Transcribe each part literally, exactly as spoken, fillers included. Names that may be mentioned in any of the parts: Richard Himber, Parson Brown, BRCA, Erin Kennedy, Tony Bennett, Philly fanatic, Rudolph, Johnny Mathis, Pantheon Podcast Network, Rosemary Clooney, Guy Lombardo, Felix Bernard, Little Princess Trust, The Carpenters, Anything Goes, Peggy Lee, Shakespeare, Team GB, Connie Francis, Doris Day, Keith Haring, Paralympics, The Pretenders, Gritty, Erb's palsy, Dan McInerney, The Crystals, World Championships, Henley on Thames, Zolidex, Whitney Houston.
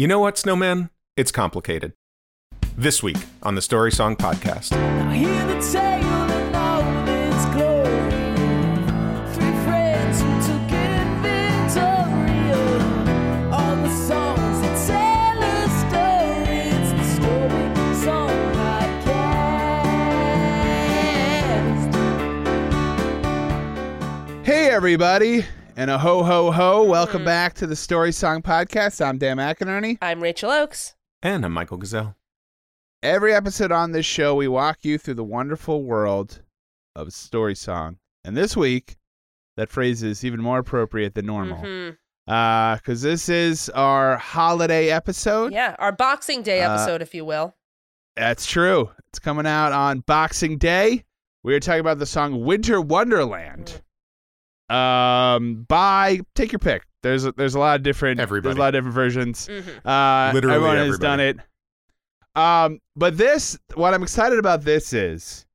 You know what, snowman? It's complicated. This week on the Story Song Podcast. I hear the tale of love in its glory. Three friends who took it in Victoria. All the songs that tell a story. It's the Story Song Podcast. Hey, everybody. And a ho, ho, ho. Welcome mm-hmm. back to the Story Song Podcast. I'm Dan McInerney. I'm Rachel Oakes. And I'm Michael Gazelle. Every episode on this show, we walk you through the wonderful world of a story song. And this week, that phrase is even more appropriate than normal. Because mm-hmm. uh, this is our holiday episode. Yeah, our Boxing Day episode, uh, if you will. That's true. It's coming out on Boxing Day. We are talking about the song Winter Wonderland. Mm-hmm. Um, by take your pick. There's a, there's a lot of different everybody. There's a lot of different versions. Mm-hmm. Uh, Literally everyone everybody. has done it. Um, but this, what I'm excited about this is,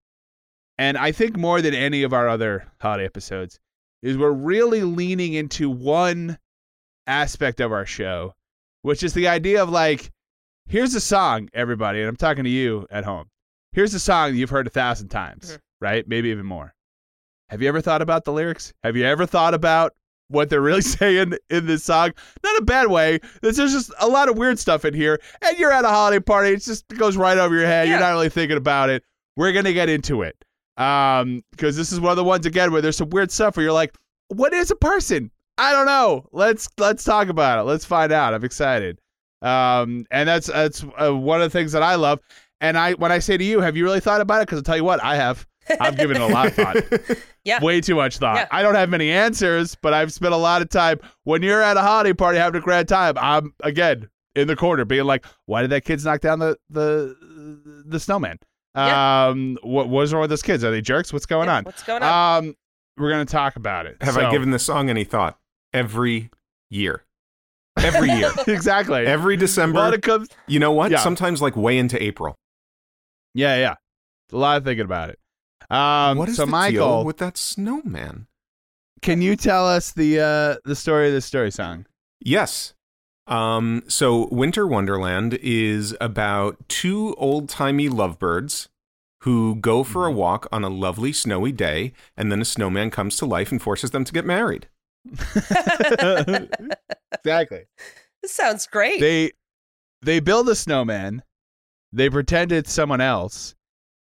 and I think more than any of our other holiday episodes, is we're really leaning into one aspect of our show, which is the idea of like, here's a song, everybody, and I'm talking to you at home. Here's a song you've heard a thousand times, mm-hmm. right? Maybe even more. Have you ever thought about the lyrics? Have you ever thought about what they're really saying in this song? Not a bad way. There's just a lot of weird stuff in here. And you're at a holiday party. It just goes right over your head. Yeah. You're not really thinking about it. We're going to get into it. Um, because this is one of the ones, again, where there's some weird stuff where you're like, what is a person? I don't know. Let's let's talk about it. Let's find out. I'm excited. Um, and that's, that's uh, one of the things that I love. And I when I say to you, have you really thought about it? Because I'll tell you what, I have. I've given it a lot of thought. Yeah. Way too much thought. Yeah. I don't have many answers, but I've spent a lot of time. When you're at a holiday party having a grand time, I'm, again, in the corner being like, why did that kid knock down the the, the snowman? Yeah. Um, what was wrong with those kids? Are they jerks? What's going yeah, on? What's going on? Um, we're going to talk about it. Have so. I given the song any thought? Every year. Every year. Exactly. Every December. Well, it comes- you know what? Yeah. Sometimes like way into April. Yeah, yeah. A lot of thinking about it. Um, what is so the Michael, deal with that snowman? Can you tell us the uh, the story of this story song? Yes. Um, so Winter Wonderland is about two old-timey lovebirds who go for a walk on a lovely snowy day, and then a snowman comes to life and forces them to get married. Exactly. This sounds great. They they build a snowman. They pretend it's someone else.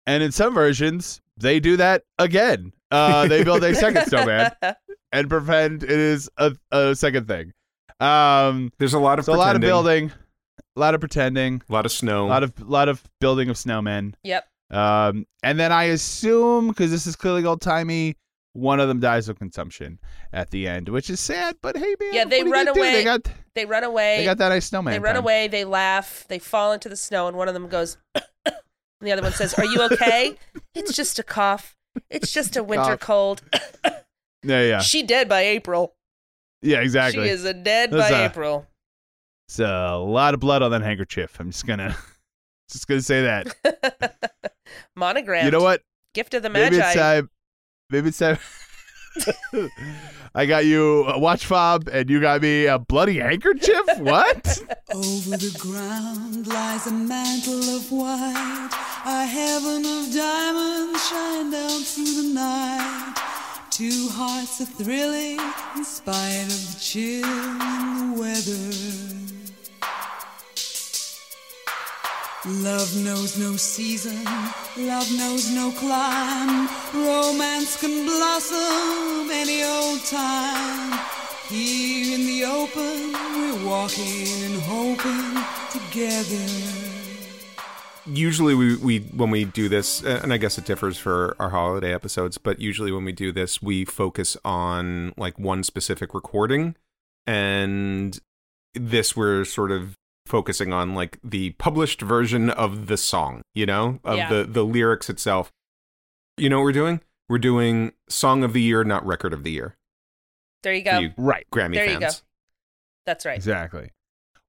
And in some versions... they do that again. Uh, they build a second snowman and pretend it is a, a second thing. Um, There's a lot of so pretending. a lot of building, a lot of pretending, a lot of snow, a lot of lot of building of snowmen. Yep. Um, and then I assume, because this is clearly old timey, one of them dies of consumption at the end, which is sad. But hey, man, yeah, they run away. They got they run away. They got that ice snowman. They run time. away. They laugh. They fall into the snow, and one of them goes. And the other one says, "Are you okay? It's just a cough. It's just a winter cough. cold." yeah, yeah. She dead by April. Yeah, exactly. She is a dead That's by a, April. It's a lot of blood on that handkerchief. I'm just gonna, just gonna say that. Monogrammed. You know what? Gift of the Magi. Maybe it's time. Maybe it's time. I got you a watch fob, and you got me a bloody handkerchief? What? Over the ground lies a mantle of white. A heaven of diamonds shine down through the night. Two hearts are thrilling in spite of the chill in the weather. Love knows no season, love knows no clime. Romance can blossom any old time. Here in the open, we're walking and hoping together. Usually we, we when we do this, and I guess it differs for our holiday episodes, but usually when we do this, we focus on like one specific recording, and this we're sort of focusing on like the published version of the song, you know, of yeah. the, the lyrics itself. You know what we're doing? We're doing Song of the Year, not Record of the Year. There you go. You right. Grammy there fans. You go. That's right. Exactly.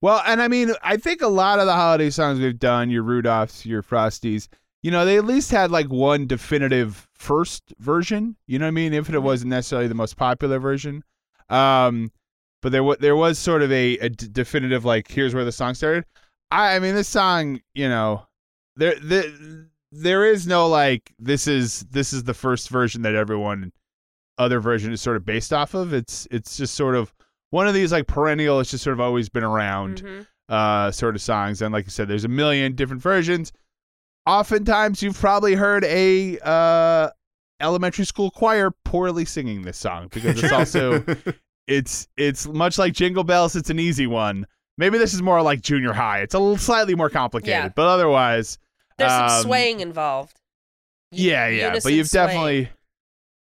Well, and I mean, I think a lot of the holiday songs we've done, your Rudolphs, your Frosties, you know, they at least had like one definitive first version. You know what I mean? If it wasn't necessarily the most popular version. Um, but there, w- there was sort of a, a d- definitive, like, here's where the song started. I, I mean, this song, you know, there, there, there is no like, this is, this is the first version that everyone, other version is sort of based off of. It's, it's just sort of one of these like perennial, it's just sort of always been around mm-hmm. uh, sort of songs. And like you said, there's a million different versions. Oftentimes you've probably heard a uh, elementary school choir poorly singing this song because it's also, it's it's much like Jingle Bells. It's an easy one. Maybe this is more like junior high. It's a little slightly more complicated, yeah. but otherwise. There's um, some swaying involved. You, yeah, yeah. But you've swaying. definitely...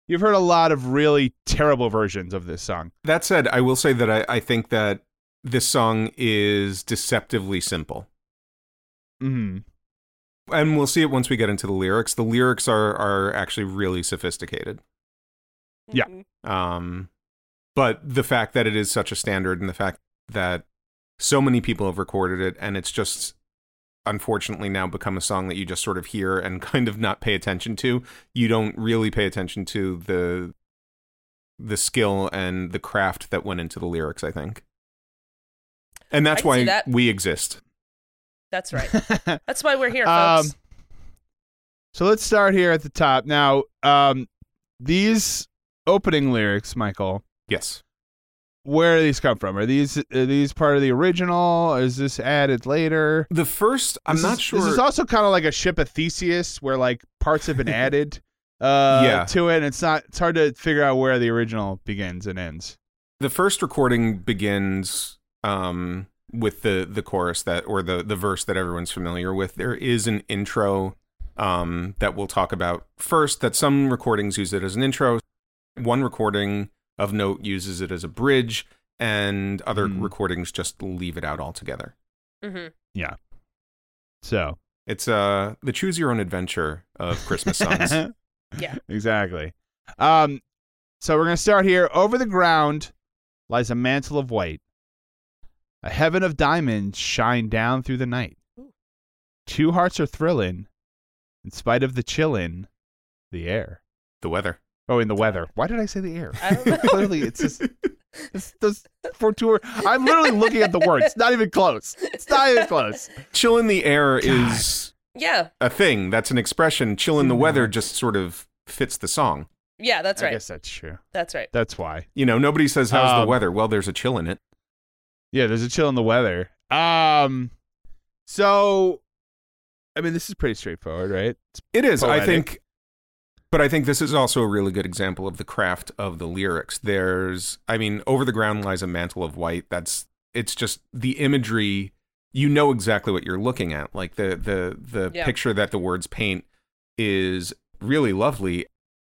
You've heard a lot of really terrible versions of this song. That said, I will say that I, I think that this song is deceptively simple. Mm-hmm. And we'll see it once we get into the lyrics. The lyrics are, are actually really sophisticated. Yeah. Um, but the fact that it is such a standard and the fact that so many people have recorded it and it's just... unfortunately now become a song that you just sort of hear and kind of not pay attention to. You don't really pay attention to the the skill and the craft that went into the lyrics, I think. And that's why that. we exist. That's right. That's why we're here, folks. Um, so let's start here at the top. Now, um, these opening lyrics, Michael. Yes. Where do these come from? Are these are these part of the original? Is this added later? The first, I'm this not is, sure. This is also kind of like a Ship of Theseus, where like parts have been added uh, yeah. to it, and it's not. It's hard to figure out where the original begins and ends. The first recording begins um, with the the chorus that, or the the verse that everyone's familiar with. There is an intro um, that we'll talk about first. That some recordings use it as an intro. One recording of note uses it as a bridge, and other mm. recordings just leave it out altogether. Mm-hmm. Yeah. So it's uh the choose your own adventure of Christmas songs. Yeah, exactly. Um, so we're going to start here. Over the ground lies a mantle of white. A heaven of diamonds shine down through the night. Two hearts are thrilling in spite of the chillin', the air, the weather. Oh, in the weather. Why did I say the air? I don't know. Clearly, it's just it's those for tour. I'm literally looking at the words. It's not even close. It's not even close. Chill in the air God. is yeah. a thing. That's an expression. Chill in the weather just sort of fits the song. Yeah, that's right. I guess that's true. That's right. That's why. You know, nobody says, how's um, the weather? Well, there's a chill in it. Yeah, there's a chill in the weather. Um, So, I mean, this is pretty straightforward, right? It's it is. Poetic. I think... But I think this is also a really good example of the craft of the lyrics. There's, I mean, over the ground lies a mantle of white. That's, it's just the imagery. You know exactly what you're looking at. Like the the the yeah. picture that the words paint is really lovely.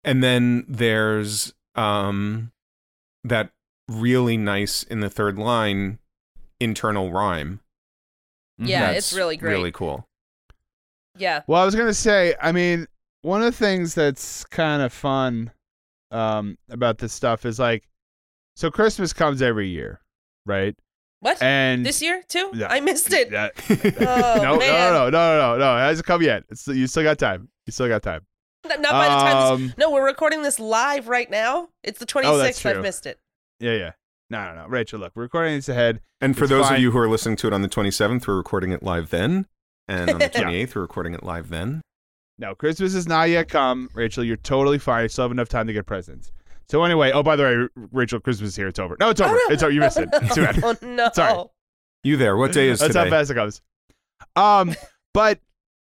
And then there's um, that really nice, in the third line, internal rhyme. Yeah, That's it's really great. Really cool. Yeah. Well, I was going to say, I mean... One of the things that's kind of fun um, about this stuff is like, so Christmas comes every year, right? What? And this year too? No, I missed it. That, oh, no, man. no, no, no, no, no, no. It hasn't come yet. It's, you still got time. You still got time. Not by the time. Um, this, no, we're recording this live right now. It's the twenty-sixth. Oh, that's true. I've missed it. Yeah, yeah. No, no, no. Rachel, look, we're recording this ahead. And for it's those fine. of you who are listening to it on the twenty-seventh, we're recording it live then. And on the twenty-eighth, we're recording it live then. No, Christmas has not yet come. Rachel, you're totally fine. You still have enough time to get presents. So anyway, oh, by the way, Rachel, Christmas is here. It's over. No, it's over. Oh, no. It's over. You missed it. It's too bad. Oh, no. Sorry. You there. What day is That's today? That's how fast it comes. Um, But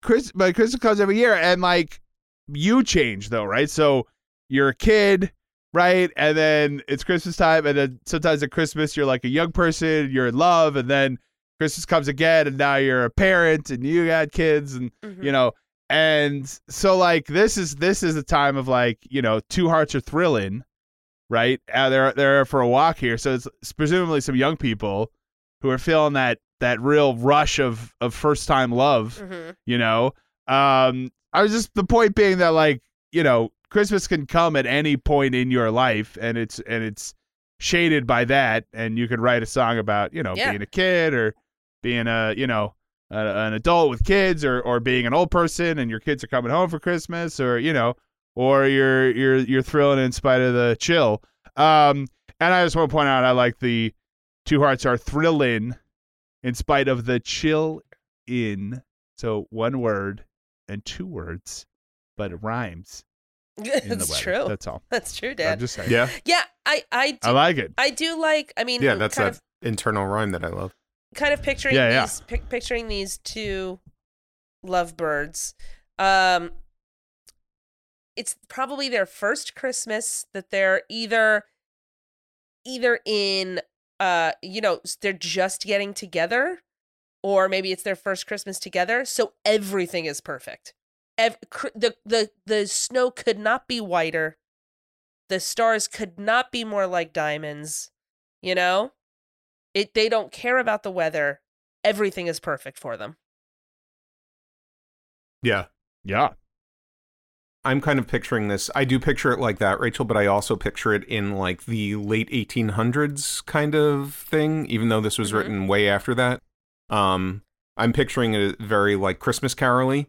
Chris, but Christmas comes every year, and like you change though, right? So you're a kid, right? And then it's Christmas time, and then sometimes at Christmas you're like a young person, you're in love, and then Christmas comes again, and now you're a parent, and you got kids, and mm-hmm. you know, and so like this is this is a time of like, you know, two hearts are thrilling, right? Uh, they're they're for a walk here, so it's, it's presumably some young people who are feeling that that real rush of of first time love, mm-hmm. you know. Um, I was just the point being that like, you know, Christmas can come at any point in your life, and it's and it's shaded by that, and you could write a song about, you know, yeah. being a kid or being a, you know, a, an adult with kids, or, or being an old person and your kids are coming home for Christmas, or, you know, or you're, you're, you're thrilling in spite of the chill. Um, and I just want to point out, I like the two hearts are thrilling in spite of the chill in. So one word and two words, but it rhymes. That's true. That's all. That's true, Dad. I'm just saying. Yeah. Yeah. I, I, do, I like it. I do like, I mean, yeah, that's kind that of, internal rhyme that I love. Kind of picturing yeah, these yeah. P- picturing these two lovebirds. Um, it's probably their first Christmas that they're either either in uh you know, they're just getting together, or maybe it's their first Christmas together, so everything is perfect. Ev- cr- the the the snow could not be whiter. The stars could not be more like diamonds, you know? It, they don't care about the weather. Everything is perfect for them. Yeah. Yeah. I'm kind of picturing this. I do picture it like that, Rachel, but I also picture it in like the late eighteen hundreds kind of thing, even though this was mm-hmm. written way after that. Um, I'm picturing it very like Christmas Carol-y.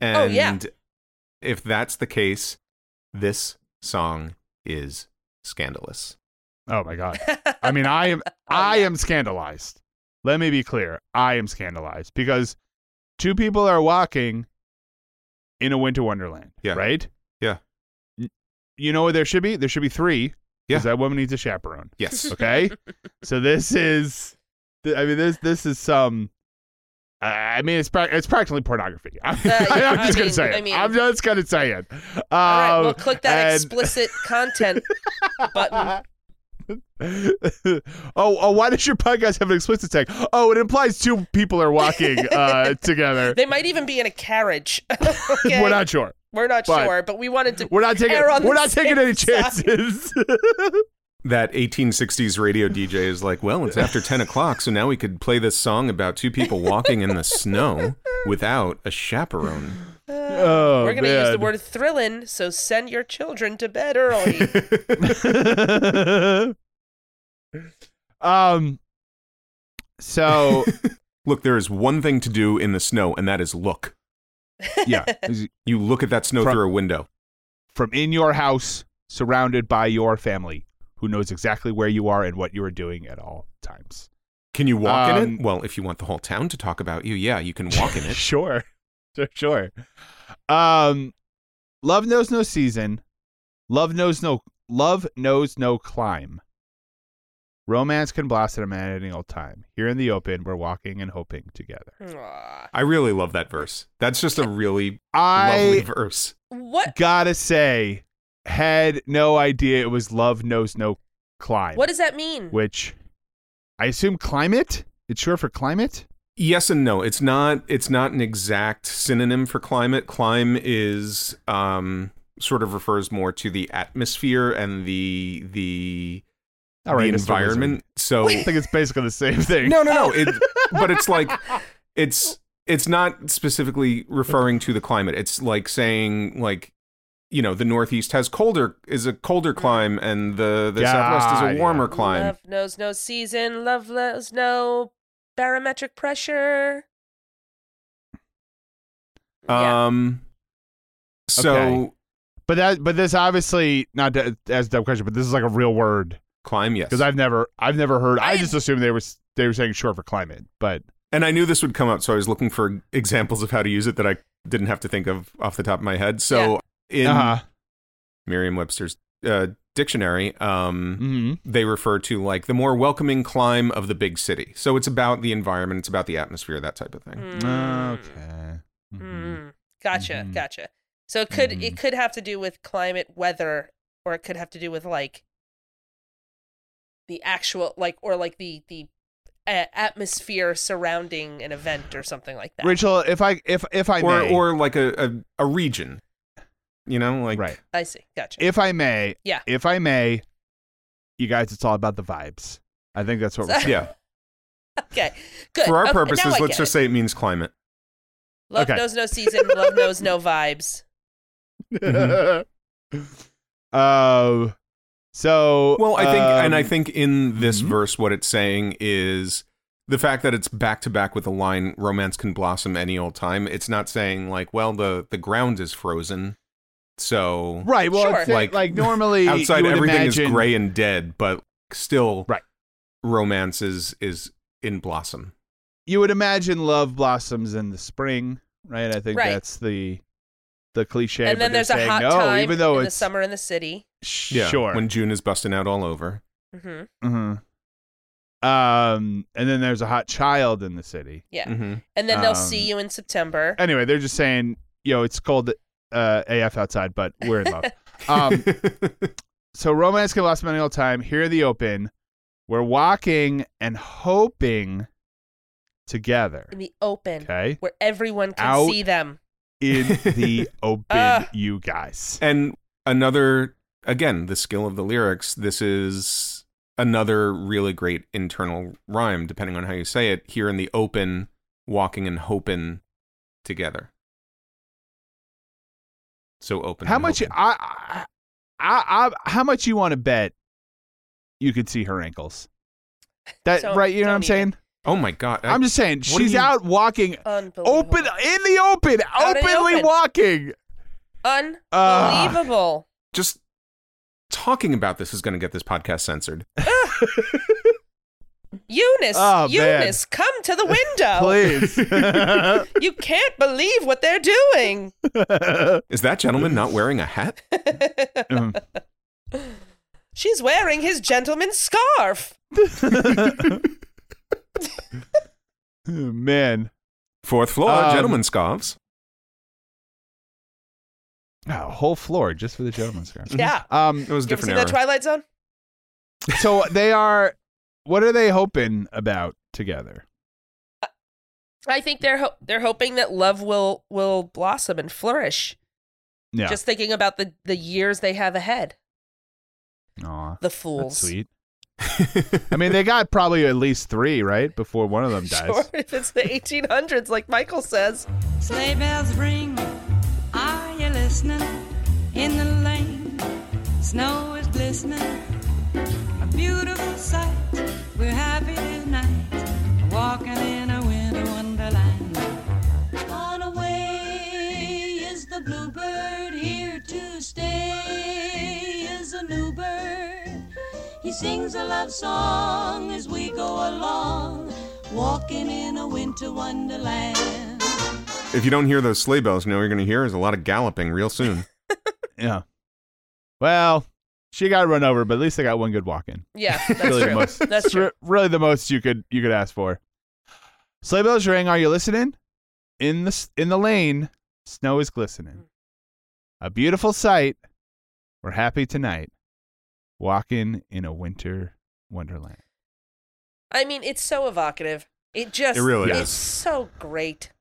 And oh, yeah. if that's the case, this song is scandalous. Oh my God. I mean, I am I am scandalized. Let me be clear. I am scandalized because two people are walking in a winter wonderland, yeah. right? Yeah. You know what there should be? There should be three because yeah. that woman needs a chaperone. Yes. Okay? So this is, I mean, this this is some, I mean, it's pra- it's practically pornography. I'm, uh, yeah, I'm just going to say it. I mean, I'm just going to say it. Um, all right, well, click that and... explicit content button. oh, oh! Why does your podcast have an explicit tag? Oh, it implies two people are walking uh, together. They might even be in a carriage. Okay. We're not sure. We're not but sure, but we wanted to. We're not taking. We're not taking any chances. That eighteen sixties radio D J is like, well, it's after ten o'clock, so now we could play this song about two people walking in the snow without a chaperone. Uh, oh, we're going to use the word thrillin', so send your children to bed early. um. So, look, there is one thing to do in the snow, and that is look. Yeah. You look at that snow from, through a window. From in your house, surrounded by your family, who knows exactly where you are and what you are doing at all times. Can you walk um, in it? Well, if you want the whole town to talk about you, yeah, you can walk in it. Sure. Sure. Um, love knows no season. Love knows no love knows no climb. Romance can blossom at a man at any old time. Here in the open, we're walking and hoping together. Aww. I really love that verse. That's just a really I lovely verse. What? Gotta say. Had no idea it was love knows no climb. What does that mean? Which I assume climate? It's short for climate? Yes and no. It's not it's not an exact synonym for climate. Climb is um sort of refers more to the atmosphere and the the, All right, the environment. So I think it's basically the same thing. No, no, no. It, but it's like it's it's not specifically referring to the climate. It's like saying like you know, the Northeast has colder, is a colder climb, and the, the yeah, Southwest is a warmer yeah. climb. Love knows no season, love knows no barometric pressure. Um, yeah. so. Okay. But that, but this obviously, not to, as a dumb question, but this is like a real word. Climb, yes. Because I've never, I've never heard, I, I just assumed they were, they were saying short for climate, but. And I knew this would come up, so I was looking for examples of how to use it that I didn't have to think of off the top of my head, so. Yeah. In uh-huh. Merriam-Webster's uh, dictionary, um, mm-hmm. they refer to like the more welcoming clime of the big city. So it's about the environment. It's about the atmosphere, that type of thing. Mm. Okay. Mm-hmm. Gotcha. Mm-hmm. Gotcha. So it could, mm-hmm. it could have to do with climate, weather, or it could have to do with like the actual, like, or like the, the, atmosphere surrounding an event or something like that. Rachel, if I if if I or, may, or like a, a, a region, you know, like right. I see, gotcha. If I may, yeah. If I may, you guys, it's all about the vibes. I think that's what we're saying. Yeah. Okay, good. For our okay, purposes, let's just it. say it means climate. Love okay. knows no season. Love knows no vibes. Mm-hmm. Uh. So well, I think, um, and I think in this mm-hmm. verse, what it's saying is the fact that it's back to back with the line "Romance can blossom any old time." It's not saying like, well, the, the ground is frozen, so right. Well, sure. it's like like normally outside everything imagine... is gray and dead, but still, right. romance is, is in blossom. You would imagine love blossoms in the spring, right? I think right. that's the the cliche. And then there's saying, a hot no, time even though in it's... the summer in the city. Yeah, sure. When June is busting out all over. Mm-hmm. Mm-hmm. Um, and then there's a hot child in the city. Yeah. Mm-hmm. And then they'll um, see you in September. Anyway, they're just saying, yo, it's cold uh, A F outside, but we're in love. um, so romance can last many all time. Here in the open, we're walking and hoping together. In the open. Okay. Where everyone can out see them. In the open, uh, you guys. And another... Again, the skill of the lyrics, this is another really great internal rhyme, depending on how you say it, here in the open, walking and hoping together. So open. How much hoping. I, I, I, how much you want to bet you could see her ankles? That so, right, you know what I'm saying? It. Oh my God. I, I'm just saying, she's you, out walking, open, in the open, out openly the open. walking. Unbelievable. Uh, just... Talking about this is going to get this podcast censored. Eunice, oh, Eunice, man. Come to the window. Please. You can't believe what they're doing. Is that gentleman not wearing a hat? Mm. She's wearing his gentleman's scarf. Man. Fourth floor, um, gentleman's scarves. No, a whole floor just for the gentleman's scarf. Yeah. Um, it was a different era. You ever seen that Twilight Zone? So they are, what are they hoping about together? Uh, I think they're ho- they're hoping that love will, will blossom and flourish. Yeah. Just thinking about the, the years they have ahead. Aw. The fools. That's sweet. I mean, they got probably at least three, right? Before one of them dies. Sure, if it's the eighteen hundreds, like Michael says. Sleigh bells ring. In the lane, snow is glistening, a beautiful sight. We're happy tonight, walking in a winter wonderland. On away is the bluebird, here to stay is a new bird. He sings a love song as we go along, walking in a winter wonderland. If you don't hear those sleigh bells, you know what you're going to hear is a lot of galloping real soon. Yeah. Well, she got run over, but at least they got one good walk in. Yeah, that's really true. Most, that's true. Really the most you could you could ask for. Sleigh bells ring. Are you listening? In the in the lane, snow is glistening. A beautiful sight. We're happy tonight. Walking in a winter wonderland. I mean, it's so evocative. It just it really is. It's so great.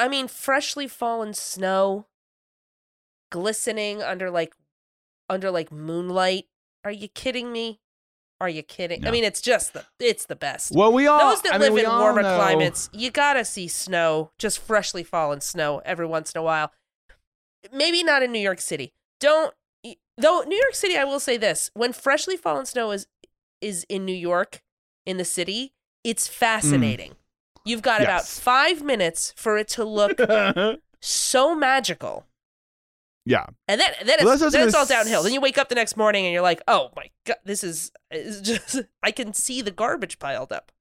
I mean, freshly fallen snow, glistening under like, under like moonlight. Are you kidding me? Are you kidding? No. I mean, it's just the, it's the best. Well, we all those that I live mean, in warmer know. climates, you gotta see snow, just freshly fallen snow every once in a while. Maybe not in New York City. Don't though. New York City, I will say this: when freshly fallen snow is is in New York, in the city, it's fascinating. Mm. You've got yes. about five minutes for it to look so magical. Yeah. And then, then, well, it's, then it's all downhill. S- then you wake up the next morning and you're like, oh my God, this is just, I can see the garbage piled up.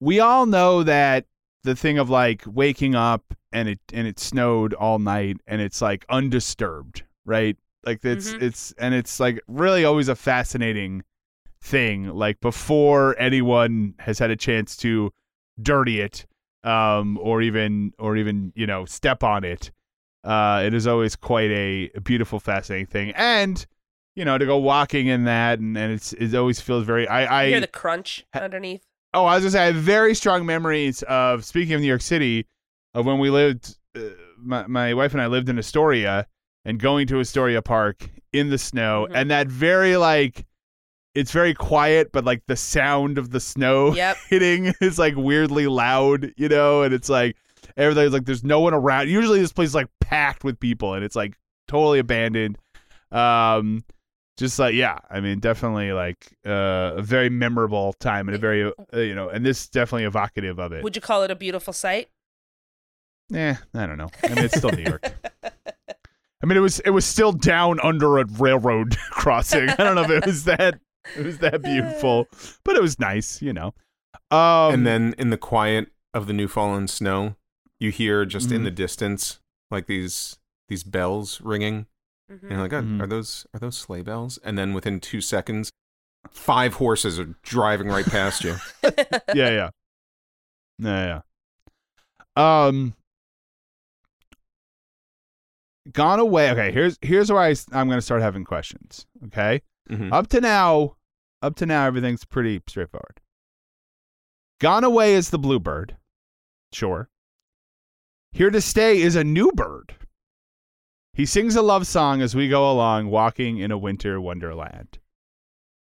We all know that the thing of like waking up and it, and it snowed all night and it's like undisturbed, right? Like it's mm-hmm. it's and it's like really always a fascinating thing. Like before anyone has had a chance to dirty it, um, or even or even you know step on it, uh, it is always quite a, a beautiful, fascinating thing. And you know to go walking in that, and, and it's it always feels very. I, I you hear the crunch ha- underneath. Oh, I was gonna say I have very strong memories of speaking of New York City of when we lived. Uh, my my wife and I lived in Astoria. And going to Astoria Park in the snow, mm-hmm. and that very like, it's very quiet, but like the sound of the snow yep. hitting is like weirdly loud, you know. And it's like everything's like there's no one around. Usually this place is like packed with people, and it's like totally abandoned. Um, just like yeah, I mean, definitely like uh, a very memorable time and a very uh, you know, and this is definitely evocative of it. Would you call it a beautiful sight? Eh, I don't know. I mean, it's still New York. I mean, it was it was still down under a railroad crossing. I don't know if it was that it was that beautiful, but it was nice, you know. Um, and then in the quiet of the new fallen snow, you hear just mm-hmm. in the distance like these these bells ringing, mm-hmm. and you're like, oh, mm-hmm. are those are those sleigh bells? And then within two seconds, five horses are driving right past you. yeah, yeah, yeah, yeah. Um. Gone away. Okay, here's here's where I, I'm going to start having questions. Okay, mm-hmm. up to now, up to now, everything's pretty straightforward. Gone away is the bluebird, sure. Here to stay is a new bird. He sings a love song as we go along, walking in a winter wonderland.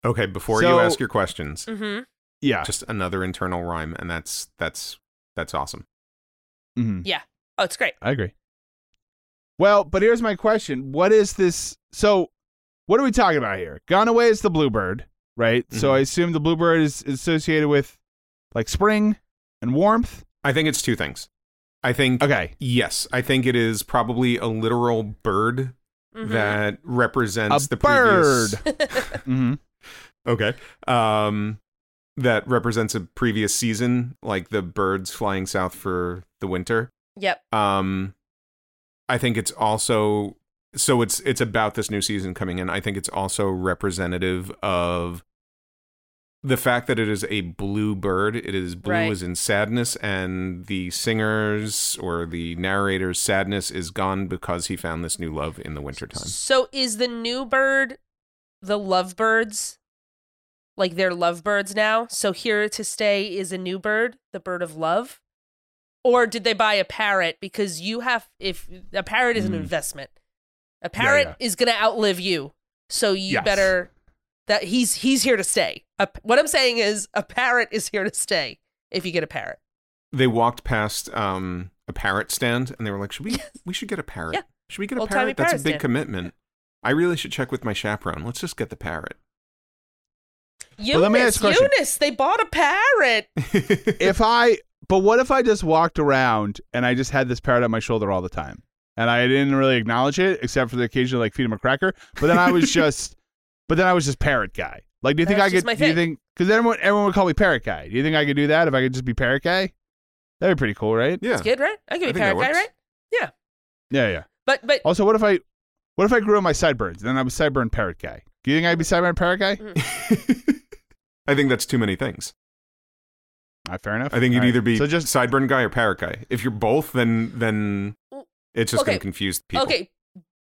Okay, before so, you ask your questions, mm-hmm. yeah, just another internal rhyme, and that's that's that's awesome. Mm-hmm. Yeah. Oh, it's great. I agree. Well, but here's my question. What is this? So what are we talking about here? Gone away is the bluebird, right? Mm-hmm. So I assume the bluebird is associated with like spring and warmth. I think it's two things. I think. Okay. Yes. I think it is probably a literal bird mm-hmm. that represents a the bird. previous. mm-hmm. Okay. Um, that represents a previous season, like the birds flying south for the winter. Yep. Um, I think it's also, so it's it's about this new season coming in. I think it's also representative of the fact that it is a blue bird. It is blue right. as in sadness, and the singer's or the narrator's sadness is gone because he found this new love in the wintertime. So is the new bird the lovebirds? Like they're lovebirds now? So here to stay is a new bird, the bird of love? Or did they buy a parrot? Because you have, if a parrot is an mm. investment, a parrot yeah, yeah. is going to outlive you. So you yes. better that he's he's here to stay. A, what I'm saying is, a parrot is here to stay. If you get a parrot, they walked past um, a parrot stand and they were like, "Should we? We should get a parrot. yeah. Should we get a Old parrot? That's parrot a big stand. commitment. I really should check with my chaperone. Let's just get the parrot." Eunice, well, let me ask a question. Eunice, they bought a parrot. if I. But what if I just walked around and I just had this parrot on my shoulder all the time and I didn't really acknowledge it except for the occasion of like feed him a cracker. But then I was just, but then I was just parrot guy. Like, do you think That's I could, do you think, cause everyone, everyone would call me parrot guy. Do you think I could do that if I could just be parrot guy? That'd be pretty cool, right? Yeah. That's good, right? I could be I parrot guy, right? Yeah. Yeah. Yeah. But, but also what if I, what if I grew on my sideburns and then I was sideburn parrot guy? Do you think I'd be sideburn parrot guy? Mm-hmm. I think that's too many things. Uh, fair enough. I think you'd All either be so just, sideburn guy or parrot guy. If you're both, then then it's just okay. going to confuse people. Okay,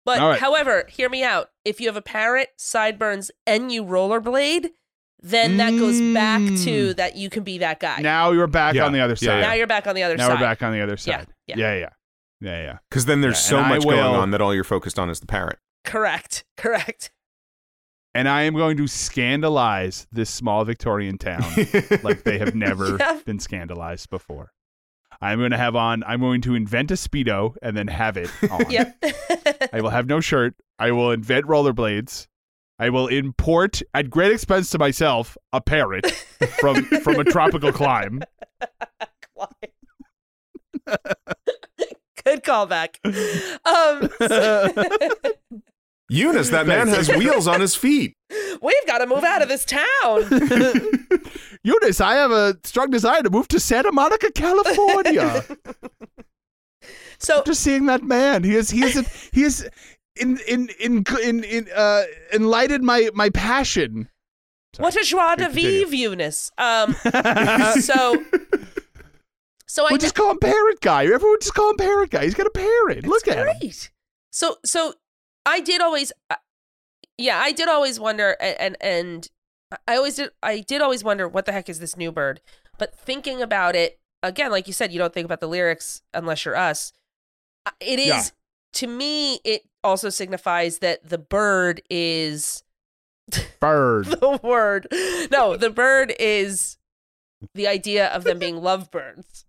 but right. however, hear me out. If you have a parrot, sideburns, and you rollerblade, then that mm. goes back to that you can be that guy. Now you're back yeah. on the other side. Yeah, yeah. Now you're back on the other now side. Now we're back on the other side. Yeah, yeah, yeah. Yeah, yeah. Because yeah. then there's yeah, so much will... going on that all you're focused on is the parrot. Correct, correct. And I am going to scandalize this small Victorian town like they have never yeah. been scandalized before. I'm going to have on, I'm going to invent a Speedo and then have it on. Yep. I will have no shirt. I will invent rollerblades. I will import, at great expense to myself, a parrot from from a tropical climb. Good callback. Um, so- Eunice, that man has wheels on his feet. We've got to move out of this town. Eunice, I have a strong desire to move to Santa Monica, California. So, after seeing that man, he is he is a, he is in in in in, in uh enlightened my my passion. Sorry. What a joie de vivre, Eunice. Um, so, so I we'll just call him Parrot Guy. Everyone just call him Parrot Guy. He's got a parrot. Look at him. Great. So, so I did always, uh, yeah, I did always wonder, and and I always did, I did always wonder what the heck is this new bird. But thinking about it again, like you said, you don't think about the lyrics unless you're us. It is yeah. to me. It also signifies that the bird is. Bird. The word. No, the bird is the idea of them being lovebirds.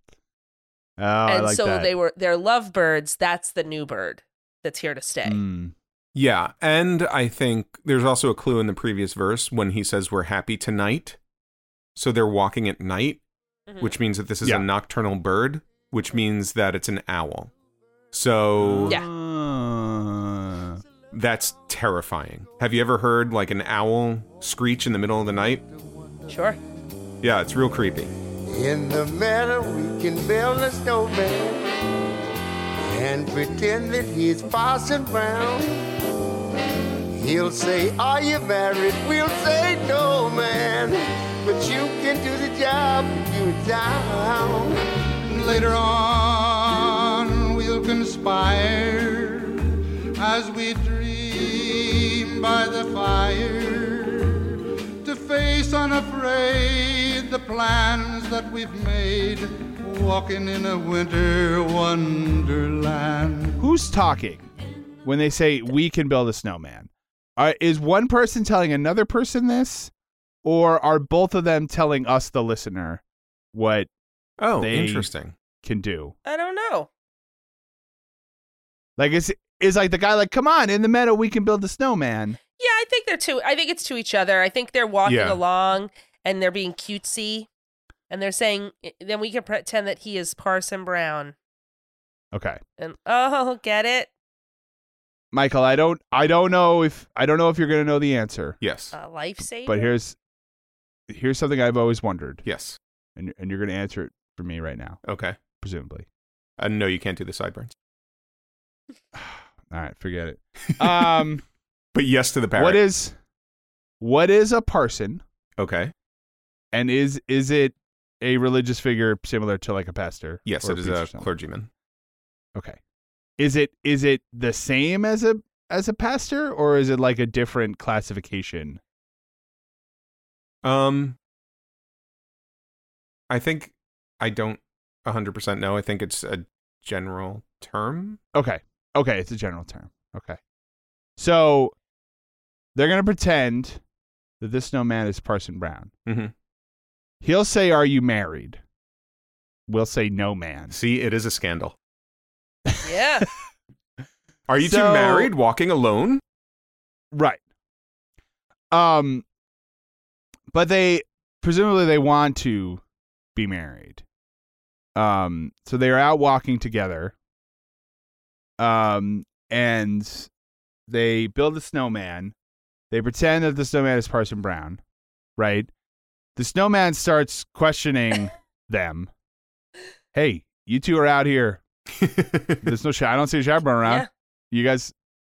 Oh, and I like so that. they were they're lovebirds. That's the new bird that's here to stay. Mm. Yeah, and I think there's also a clue in the previous verse when he says we're happy tonight. So they're walking at night, mm-hmm. which means that this is yeah. a nocturnal bird, which means that it's an owl. So yeah. Uh... That's terrifying. Have you ever heard like an owl screech in the middle of the night? Sure. Yeah, it's real creepy. In the meadow, we can build a snowman and pretend that he's Parson Brown. He'll say, "Are you married?" We'll say, "No, man. But you can do the job if you're down." Later on, we'll conspire as we dream by the fire to face unafraid the plans that we've made, walking in a winter wonderland. Who's talking when they say we can build a snowman? Uh, is one person telling another person this, or are both of them telling us, the listener, what oh, they interesting. Can do? I don't know. Like, it's Is like the guy like, come on, in the meadow we can build the snowman. Yeah, I think they're too. I think it's to each other. I think they're walking yeah. along and they're being cutesy, and they're saying, then we can pretend that he is Parson Brown. Okay. And oh, get it, Michael. I don't. I don't know if I don't know if you're gonna know the answer. Yes. Uh, Lifesaver. But here's here's something I've always wondered. Yes. And and you're gonna answer it for me right now. Okay. Presumably. Uh, no, you can't do the sideburns. All right, forget it. Um, but yes to the parrot. What is, what is a parson? Okay, and is is it a religious figure similar to like a pastor? Yes, it is a clergyman. Okay, is it is it the same as a as a pastor, or is it like a different classification? Um, I think I don't a hundred percent know. I think it's a general term. Okay. Okay, it's a general term. Okay. So they're going to pretend that this snowman is Parson Brown. Mm-hmm. He'll say, "Are you married?" We'll say, "No, man." See, it is a scandal. Yeah. Are you so, two married, walking alone? Right. Um, but they, presumably they want to be married. Um, so they are out walking together. Um, and they build a snowman. They pretend that the snowman is Parson Brown, right? The snowman starts questioning them. Hey, you two are out here. There's no sh- I don't see a chaperone around. Yeah. You guys,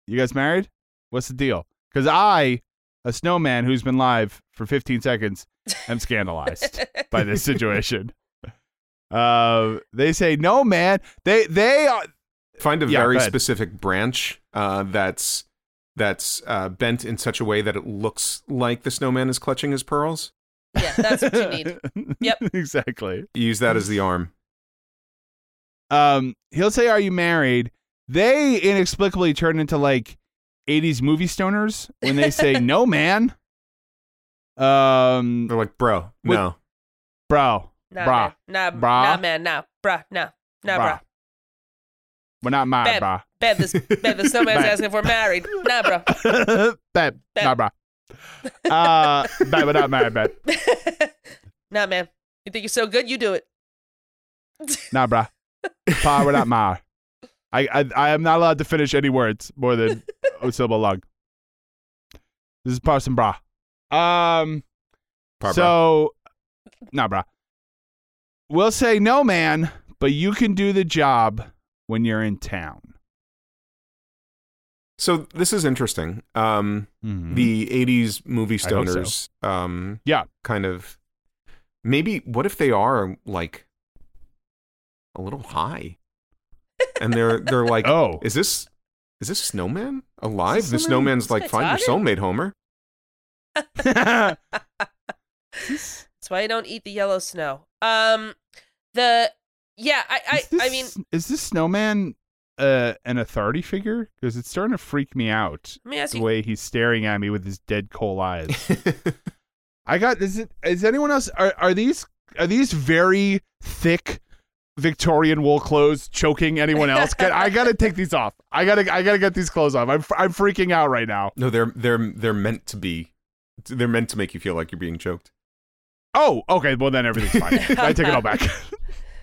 you guys married? What's the deal? Because I, a snowman who's been live for fifteen seconds, am scandalized by this situation. Uh, they say, "No, man." They, they are. Find a yeah, very specific branch uh, that's that's uh, bent in such a way that it looks like the snowman is clutching his pearls. Yeah, that's what you need. Yep. Exactly. Use that as the arm. Um, he'll say, "Are you married?" They inexplicably turn into like eighties movie stoners when they say, "No, man." Um, They're like, bro, with, no. Bro. Nah, brah. Nah, brah. Nah, man, nah, brah, nah, nah, brah. brah. We're not married, bro. Beb, this, Beb, the snowman's asking if we're married. Nah, bro. Beb, Beb. Nah, bro. Uh, Beb, we're not married, Beb. Nah, man. You think you're so good? You do it. Nah, bro. Pa, we're not married. I, I, I am not allowed to finish any words more than a syllable long. This is Parson Bra. Um, Par, so, bra. Nah, bro. We'll say, "No, man, but you can do the job when you're in town." So this is interesting. Um, mm-hmm. The eighties movie stoners. So. Um, yeah. Kind of. Maybe what if they are like a little high, and they're they're like, oh, is this is this snowman alive? This the snowman, snowman's like, find your soulmate, Homer. That's why you don't eat the yellow snow. Um, the yeah, I I, this, I mean, is this snowman uh an authority figure? Because it's starting to freak me out me the you... way he's staring at me with his dead cold eyes. I got is it is anyone else are are these are these very thick Victorian wool clothes choking anyone else? Get, I gotta take these off. I gotta I gotta get these clothes off. I'm I'm freaking out right now. No, they're they're they're meant to be. They're meant to make you feel like you're being choked. Oh, okay. Well, then everything's fine. I take it all back.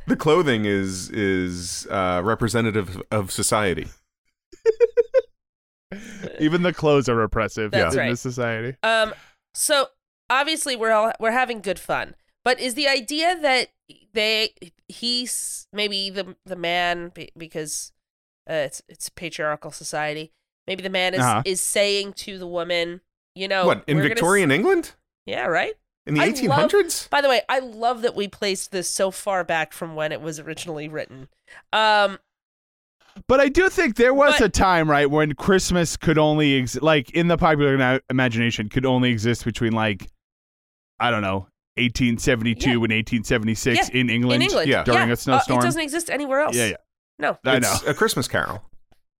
The clothing is is uh, representative of society. Even the clothes are repressive That's in right. this society. Um. So. Obviously, we're all we're having good fun, but is the idea that they he's maybe the the man because uh, it's it's a patriarchal society. Maybe the man is uh-huh. is saying to the woman, you know, what in Victorian gonna... England? Yeah, right. In the eighteen hundreds. By the way, I love that we placed this so far back from when it was originally written. Um, but I do think there was but, a time, right, when Christmas could only exist, like in the popular na- imagination, could only exist between like. I don't know, eighteen seventy-two yeah. and eighteen seventy-six yeah. in England, in England. Yeah. during yeah. a snowstorm. Uh, it doesn't exist anywhere else. Yeah, yeah. No. I know. It's a Christmas carol.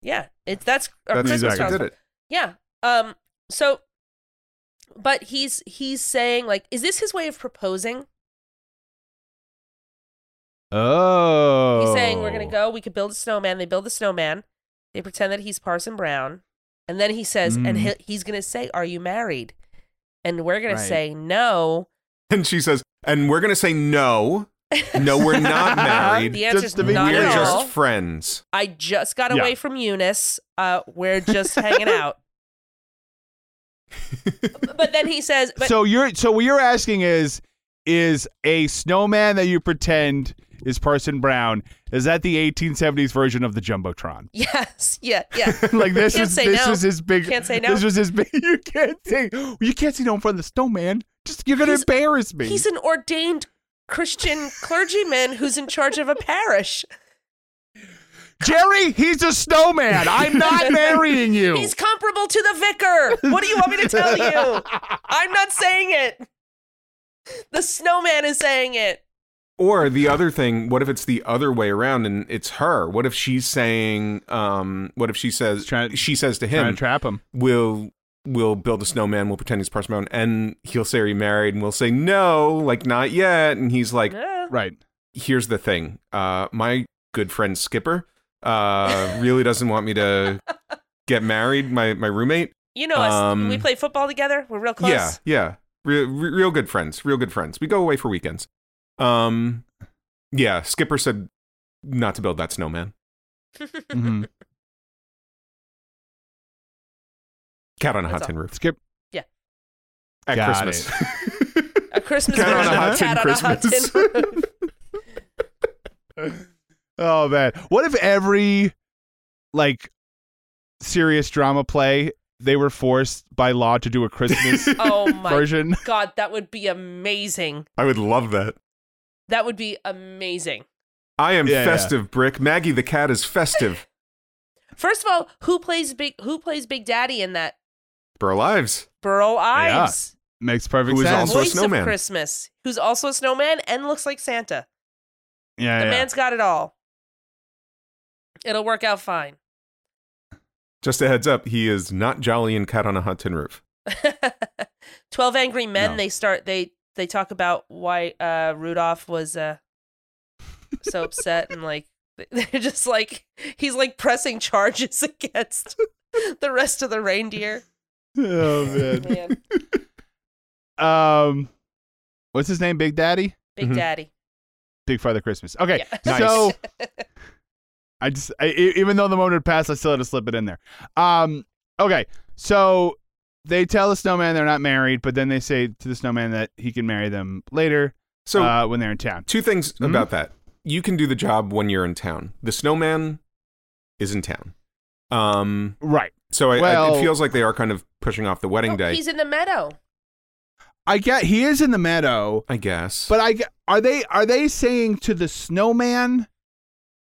Yeah. It's that's a that's Christmas exactly. carol. Did it. Yeah. Um so but he's he's saying like is this his way of proposing? Oh. He's saying we're going to go, we could build a snowman. They build the snowman. They pretend that he's Parson Brown. And then he says mm. and he, he's going to say, "Are you married?" And we're going right. to say no. And she says, and we're going to say no. No, we're not married. The answer's just to be not we're at all. Just friends. I just got yeah. away from Eunice. Uh, we're just hanging out. But then he says. But- so you're so what you're asking is, is a snowman that you pretend is Parson Brown. Is that the eighteen seventies version of the Jumbotron? Yes. Yeah. Yeah. Like this can't is say this no. was his big. Can't say no. This was his big. You can't say. You can't say no in front of the snowman. Just you're gonna he's, embarrass me. He's an ordained Christian clergyman who's in charge of a parish. Jerry, he's a snowman. I'm not marrying you. He's comparable to the vicar. What do you want me to tell you? I'm not saying it. The snowman is saying it. Or the other thing, what if it's the other way around and it's her? What if she's saying, um, what if she says, to, she says to him, trying to trap him. We'll, we'll build a snowman, we'll pretend he's Parson Brown, and he'll say, are you married? And we'll say, no, like, not yet. And he's like, yeah. right, here's the thing. Uh, my good friend Skipper uh, really doesn't want me to get married, my, my roommate. You know us. Um, we play football together. We're real close. Yeah, yeah. Real, real good friends. Real good friends. We go away for weekends. Um, yeah, Skipper said not to build that snowman. Mm-hmm. Cat on a That's hot all. Tin roof. Skip. Yeah. At Got Christmas. A Christmas cat on a hot tin Christmas. On a hot tin roof. Oh, man. What if every, like, serious drama play, they were forced by law to do a Christmas oh my version? God, that would be amazing. I would love that. That would be amazing. I am yeah, festive, yeah. Brick. Maggie the cat is festive. First of all, who plays Big Who plays Big Daddy in that? Burl Ives. Burl Ives. Yeah. Makes perfect Who sense. Who is also Voice a snowman. Of Christmas. Who's also a snowman and looks like Santa. Yeah, The yeah. man's got it all. It'll work out fine. Just a heads up, he is not jolly in Cat on a Hot Tin Roof. Twelve Angry Men, no. they start... they. They talk about why uh, Rudolph was uh, so upset and like they're just like he's like pressing charges against the rest of the reindeer. Oh man. man. Um, what's his name? Big Daddy. Big mm-hmm. Daddy. Big Father Christmas. Okay, yeah. nice. So I just I, even though the moment had passed, I still had to slip it in there. Um, okay, so. They tell the snowman they're not married, but then they say to the snowman that he can marry them later so, uh, when they're in town. Two things mm-hmm. about that. You can do the job when you're in town. The snowman is in town. Um, right. So I, well, I, it feels like they are kind of pushing off the wedding oh, day. He's in the meadow. I get he is in the meadow. I guess. But I are they are they saying to the snowman,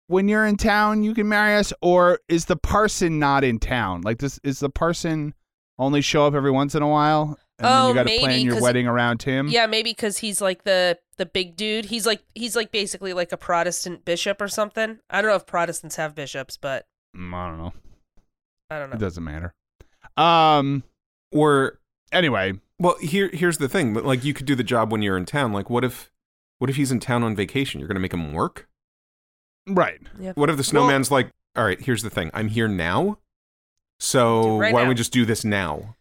when you're in town, you can marry us, or is the parson not in town? Like, this is the parson only show up every once in a while, and oh, then you got to plan your wedding around him. Yeah, maybe because he's like the the big dude. He's like he's like basically like a Protestant bishop or something. I don't know if Protestants have bishops, but mm, I don't know. I don't know. It doesn't matter. Um, or anyway, well, here here's the thing. Like, you could do the job when you're in town. Like, what if what if he's in town on vacation? You're going to make him work. Right. Yep. What if the snowman's well, like, all right, here's the thing. I'm here now, so right why now. don't we just do this now?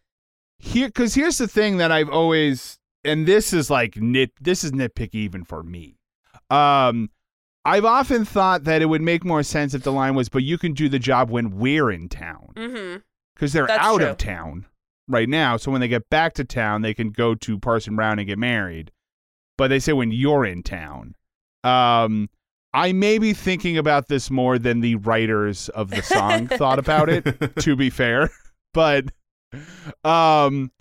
Here, because here's the thing that I've always, and this is like nit, this is nitpicky even for me. Um, I've often thought that it would make more sense if the line was, but you can do the job when we're in town. Because mm-hmm. they're That's out true. of town right now, so when they get back to town, they can go to Parson Brown and get married. But they say when you're in town. Um... I may be thinking about this more than the writers of the song thought about it, to be fair. But, um,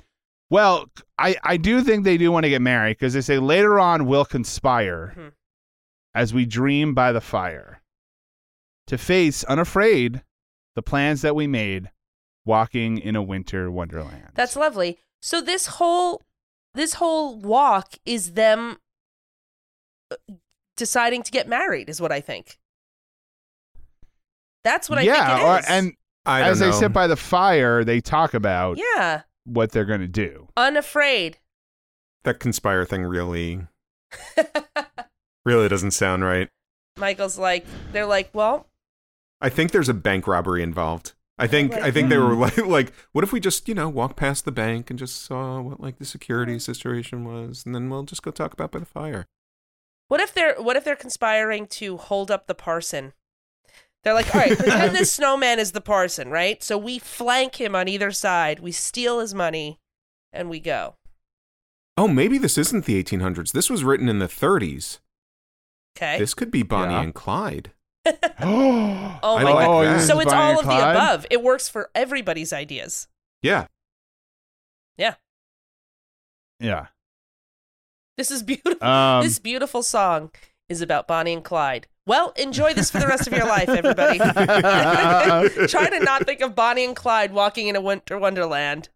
well, I, I do think they do want to get married, because they say later on we'll conspire hmm. as we dream by the fire to face, unafraid, the plans that we made walking in a winter wonderland. That's lovely. So this whole, this whole walk is them... deciding to get married is what I think. That's what I yeah, think it is. Or, and I as know. they sit by the fire, they talk about yeah. what they're going to do. Unafraid. That conspire thing really, really doesn't sound right. Michael's like, they're like, well. I think there's a bank robbery involved. I think like, I think hmm. they were like, like, what if we just, you know, walk past the bank and just saw what like the security situation was, and then we'll just go talk about by the fire. What if they're what if they're conspiring to hold up the parson? They're like, all right, pretend this snowman is the parson, right? So we flank him on either side, we steal his money, and we go. Oh, maybe this isn't the eighteen hundreds. This was written in the thirties. Okay. This could be Bonnie yeah. and Clyde. oh, my oh my God. God. So it's Bonnie all of Clyde? the above. It works for everybody's ideas. Yeah. Yeah. Yeah. This is beautiful. Um, this beautiful song is about Bonnie and Clyde. Well, enjoy this for the rest of your life, everybody. Try to not think of Bonnie and Clyde walking in a winter wonderland.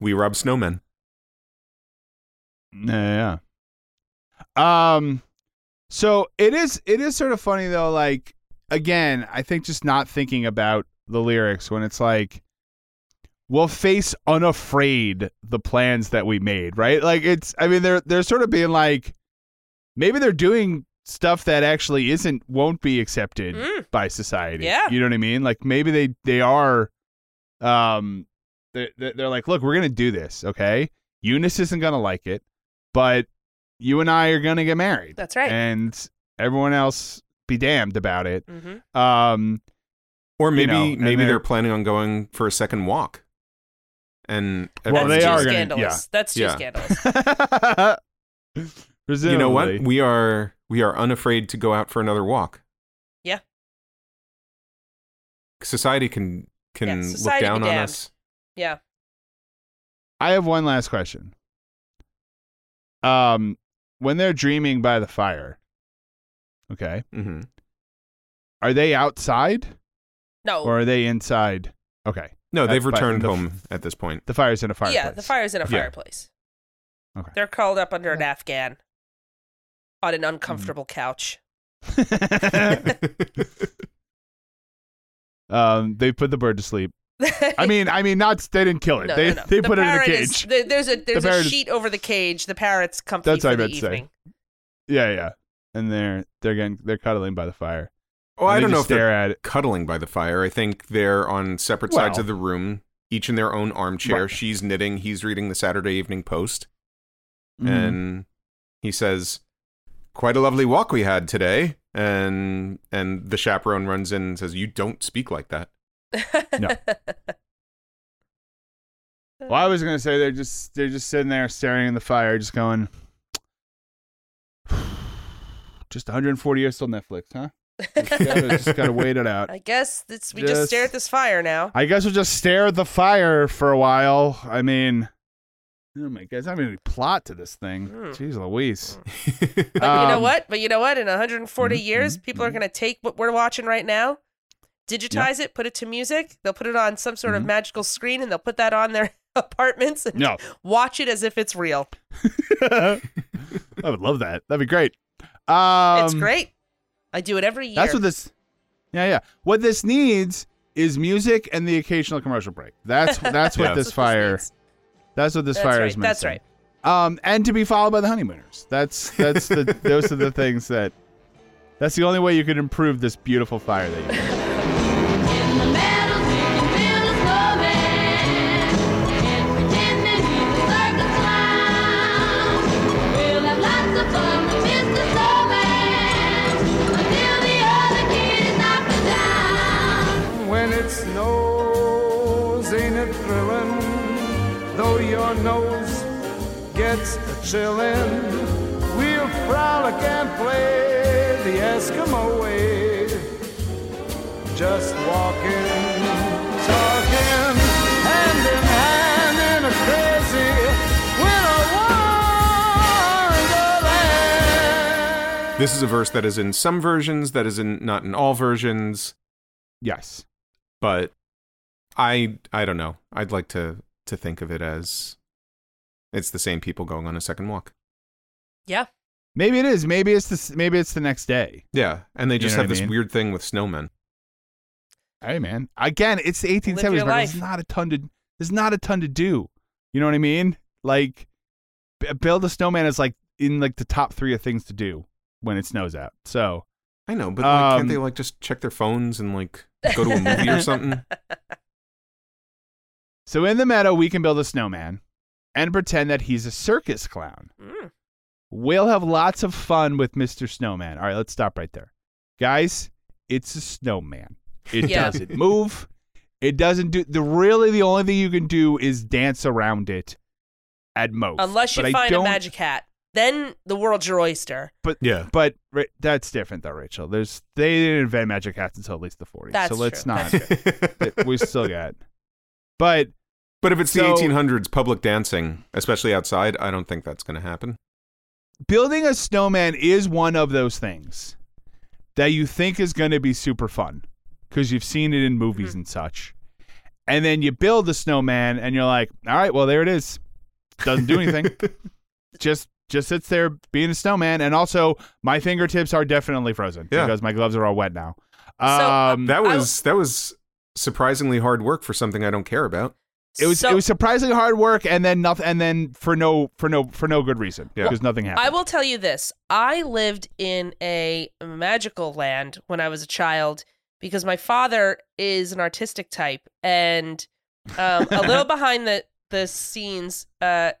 We rob snowmen. Yeah. Um. So it is. It is sort of funny though. Like, again, I think just not thinking about the lyrics when it's like, we'll face unafraid the plans that we made, right? Like, it's, I mean, they're they're sort of being like, maybe they're doing stuff that actually isn't, won't be accepted mm. by society. Yeah. You know what I mean? Like, maybe they, they are, um, they're, they're like, look, we're going to do this, okay? Eunice isn't going to like it, but you and I are going to get married. That's right. And everyone else be damned about it. Mm-hmm. Um, or maybe you know, maybe they're, they're planning on going for a second walk. And well, they are scandalous. Gonna, yeah. That's too yeah. scandalous. You know what? We are we are unafraid to go out for another walk. Yeah. Society can can yeah, society look down on us. Yeah. I have one last question. Um, when they're dreaming by the fire, okay, mm-hmm. are they outside? No. Or are they inside? Okay. No, That's they've returned fire. home at this point. The fire's in a fireplace. Yeah, the fire's in a fireplace. Yeah. Okay. They're curled up under an Afghan on an uncomfortable mm. couch. um, they put the bird to sleep. I mean, I mean, not they didn't kill it. No, they no, no. they the put it in a cage. Is, there's a there's the a sheet is, over the cage. The parrot's comfy That's for what the I meant evening. To say. Yeah, yeah, and they're they're getting they're cuddling by the fire. Oh, I don't know if they're at cuddling by the fire. I think they're on separate well, sides of the room, each in their own armchair. Right. She's knitting. He's reading the Saturday Evening Post. Mm. And he says, quite a lovely walk we had today. And and the chaperone runs in and says, you don't speak like that. No. Well, I was going to say they're just they're just sitting there staring at the fire, just going, just one hundred forty years till Netflix, huh? Just gotta, just gotta wait it out. I guess it's, we just, just stare at this fire now. I guess we'll just stare at the fire for a while. I mean, oh my God, there's not even any plot to this thing. Mm. Jeez Louise. Mm. But um, you know what? But you know what? In one hundred forty mm-hmm, years, people mm-hmm. are gonna take what we're watching right now, digitize yep. it, put it to music. They'll put it on some sort mm-hmm. of magical screen, and they'll put that on their apartments and no. watch it as if it's real. I would love that. That'd be great. Um, it's great. I do it every year. That's what this, yeah, yeah. What this needs is music and the occasional commercial break. That's that's yeah. what this fire. That's what this that's fire right. is meant. That's to. right. Um, and to be followed by the honeymooners. That's that's the those are the things that. That's the only way you can improve this beautiful fire that you have. Nose gets a chillin'. We'll frolic and play the Eskimo way. Just walking, talking, hand in hand in a crazy winter wonderland. This is a verse that is in some versions, that is in not in all versions. Yes, but I I don't know. I'd like to to think of it as. It's the same people going on a second walk. Yeah. Maybe it is. Maybe it's the maybe it's the next day. Yeah, and they just you know have this mean? weird thing with snowmen. Hey, man. Again, it's the eighteen seventies. There's not a ton to there's not a ton to do. You know what I mean? Like, build a snowman is like in like the top three of things to do when it snows out. So I know, but like, um, can't they like just check their phones and like go to a movie or something? So in the meadow, we can build a snowman. And pretend that he's a circus clown. Mm. We'll have lots of fun with Mister Snowman. All right, let's stop right there. Guys, it's a snowman. It yeah. doesn't move. It doesn't do... The, really, the only thing you can do is dance around it at most. Unless you but find a magic hat. Then the world's your oyster. But yeah, but that's different, though, Rachel. There's They didn't invent magic hats until at least the forties. That's so let's true. not... That's we still got... But... But if it's so, the eighteen hundreds, public dancing, especially outside, I don't think that's going to happen. Building a snowman is one of those things that you think is going to be super fun because you've seen it in movies mm-hmm. and such. And then you build the snowman and you're like, all right, well, there it is. Doesn't do anything. just just sits there being a snowman. And also, my fingertips are definitely frozen yeah. because my gloves are all wet now. So, um, that was I, that was surprisingly hard work for something I don't care about. It was so, it was surprisingly hard work, and then nothing, and then for no for no for no good reason because yeah. nothing happened. I will tell you this: I lived in a magical land when I was a child because my father is an artistic type, and um, a little behind the the scenes, uh,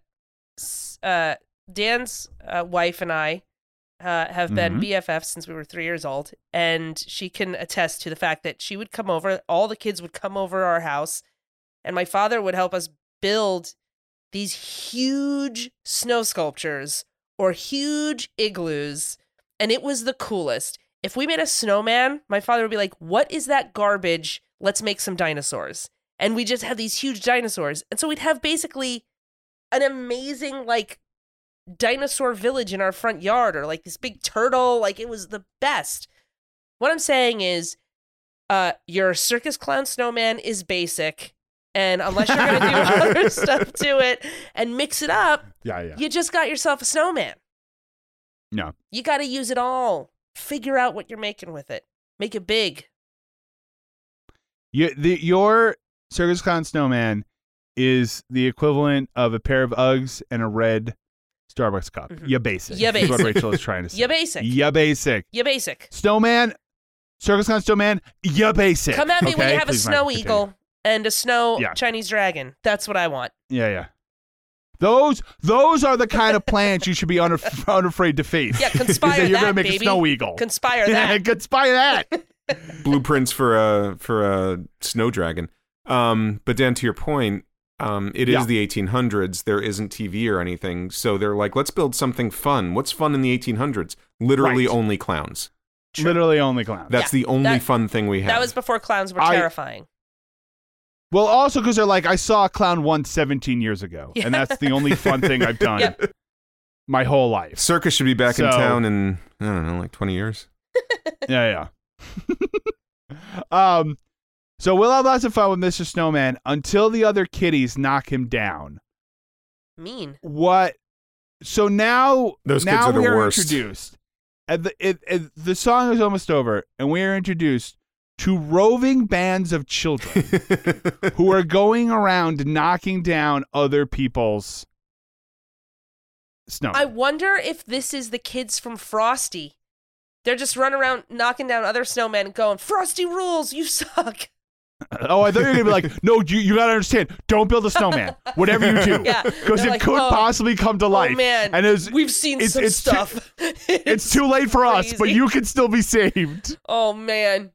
uh, Dan's uh, wife and I uh, have been mm-hmm. B F Fs since we were three years old, and she can attest to the fact that she would come over. All the kids would come over our house. And my father would help us build these huge snow sculptures or huge igloos. And it was the coolest. If we made a snowman, my father would be like, what is that garbage? Let's make some dinosaurs. And we just had these huge dinosaurs. And so we'd have basically an amazing, like, dinosaur village in our front yard or, like, this big turtle. Like, it was the best. What I'm saying is uh, your circus clown snowman is basic. And unless you're going to do other stuff to it and mix it up, yeah, yeah. you just got yourself a snowman. No. You got to use it all. Figure out what you're making with it. Make it big. You, the, your circus clown snowman is the equivalent of a pair of Uggs and a red Starbucks cup. Mm-hmm. Ya basic. Ya basic. That's what Rachel is trying to say. Ya basic. Ya basic. Ya basic. Snowman, circus clown snowman, ya basic. Come at me okay? when you have Please a snow eagle. Continue. And a snow yeah. Chinese dragon. That's what I want. Yeah, yeah. Those those are the kind of plans you should be unaf- unafraid to face. Yeah, conspire that, You're going to make baby. a snow eagle. Conspire that. conspire that. Blueprints for a for a snow dragon. Um, but Dan, to your point, um, it yeah. is the eighteen hundreds. There isn't T V or anything, so they're like, let's build something fun. What's fun in the eighteen hundreds? Literally right. only clowns. True. Literally only clowns. That's yeah. the only that, fun thing we had. That was before clowns were I, terrifying. Well, also because they're like, I saw a clown once seventeen years ago, yeah. and that's the only fun thing I've done yep. my whole life. Circus should be back so, in town in, I don't know, like twenty years. Yeah, yeah. um, so we'll have lots of fun with Mister Snowman until the other kitties knock him down. Mean. What? So now, Those now kids are we're the worst. introduced. And the, it, it, the song is almost over, and we are introduced to roving bands of children who are going around knocking down other people's snow. I wonder if this is the kids from Frosty. They're just running around knocking down other snowmen and going, Frosty rules, you suck. Oh, I thought you were going to be like, no, you, you got to understand. Don't build a snowman, whatever you do. Because yeah. it like, could oh, possibly come to life. Oh, man, and was, we've seen it's, some it's stuff. Too, it's, it's too late for crazy. us, but you can still be saved. Oh, man.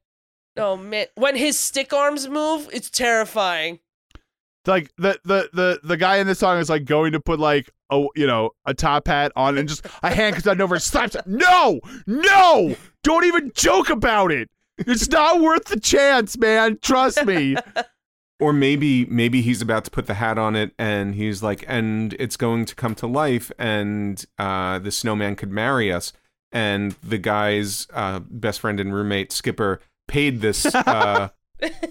Oh, man. When his stick arms move, it's terrifying. It's like the, the, the, the guy in this song is like going to put like a, you know, a top hat on and just a hand comes out over and slaps it. No, no, don't even joke about it. It's not worth the chance, man. Trust me. Or maybe maybe he's about to put the hat on it and he's like, and it's going to come to life and uh, the snowman could marry us. And the guy's uh, best friend and roommate, Skipper, paid this uh,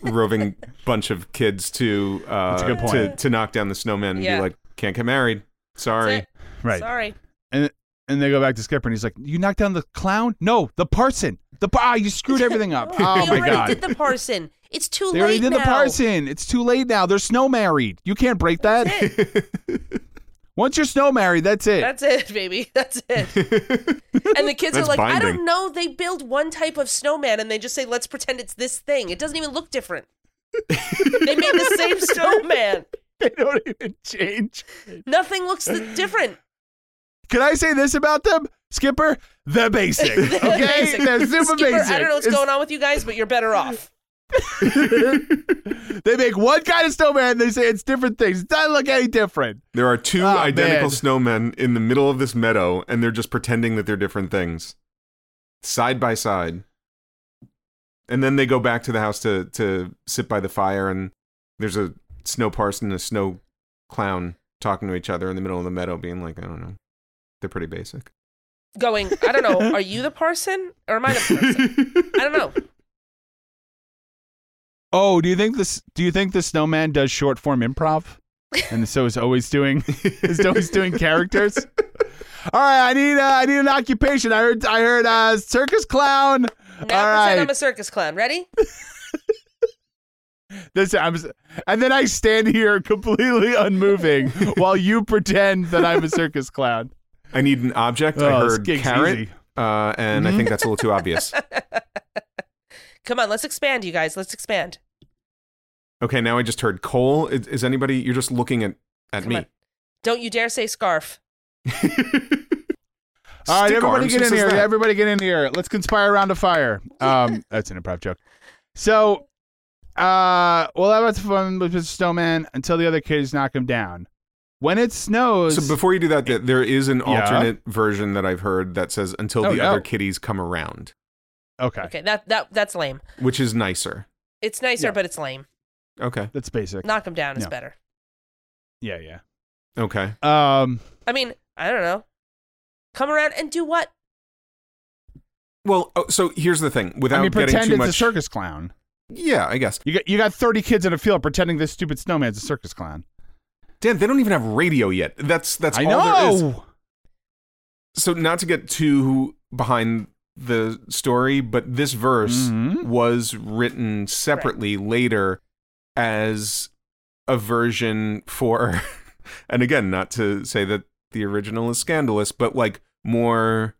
roving bunch of kids to, uh, to to knock down the snowman and yeah. be like, can't get married. Sorry. Right. Sorry. And And they go back to Skipper, and he's like, "You knocked down the clown? No, the parson. The par- ah, you screwed everything up. Oh my god! They already did the parson. It's too late now. They already did the parson. It's too late now. They're snow married. You can't break that. Once you're snow married, that's it. That's it, baby. That's it. And the kids are like, binding. I don't know. They build one type of snowman, and they just say, let's pretend it's this thing. It doesn't even look different. They made the same snowman. They don't even change. Nothing looks different. Can I say this about them, Skipper? They're basic, okay? Basic. They're super Skipper, basic. I don't know what's it's... going on with you guys, but you're better off. They make one kind of snowman, and they say it's different things. It doesn't look any different. There are two oh, identical man. snowmen in the middle of this meadow, and they're just pretending that they're different things. Side by side. And then they go back to the house to, to sit by the fire, and there's a snow parson and a snow clown talking to each other in the middle of the meadow, being like, I don't know. They're pretty basic. Going, I don't know, are you the parson or am I the parson? I don't know. Oh, do you think this do you think the snowman does short form improv? And so is always doing is always doing characters? All right, I need uh, I need an occupation. I heard I heard uh, circus clown. Now All right. I'm a circus clown. Ready? This, I'm, and then I stand here completely unmoving while you pretend that I'm a circus clown. I need an object. Oh, I heard carrot, uh, and mm-hmm. I think that's a little too obvious. Come on, let's expand, you guys. Let's expand. Okay, now I just heard coal. Is, is anybody? You're just looking at, at me. On. Don't you dare say scarf. All right, everybody arms, get in here. That? Everybody get in here. Let's conspire around a fire. Um, that's an improv joke. So, uh, well, that was fun with Mister Snowman until the other kids knock him down. When it snows... So before you do that, it, there is an yeah. alternate version that I've heard that says, until oh, the no. other kitties come around. Okay. Okay, that, that that's lame. Which is nicer. It's nicer, yeah. but it's lame. Okay. That's basic. Knock them down is no. better. Yeah, yeah. Okay. Um, I mean, I don't know. Come around and do what? Well, oh, so here's the thing. Without I mean, getting pretend too it's much... a circus clown. Yeah, I guess. You got, you got thirty kids in a field pretending this stupid snowman's a circus clown. Dan, they don't even have radio yet. That's that's I all know. there is. So not to get too behind the story, but this verse mm-hmm. was written separately right. later as a version for, and again, not to say that the original is scandalous, but like more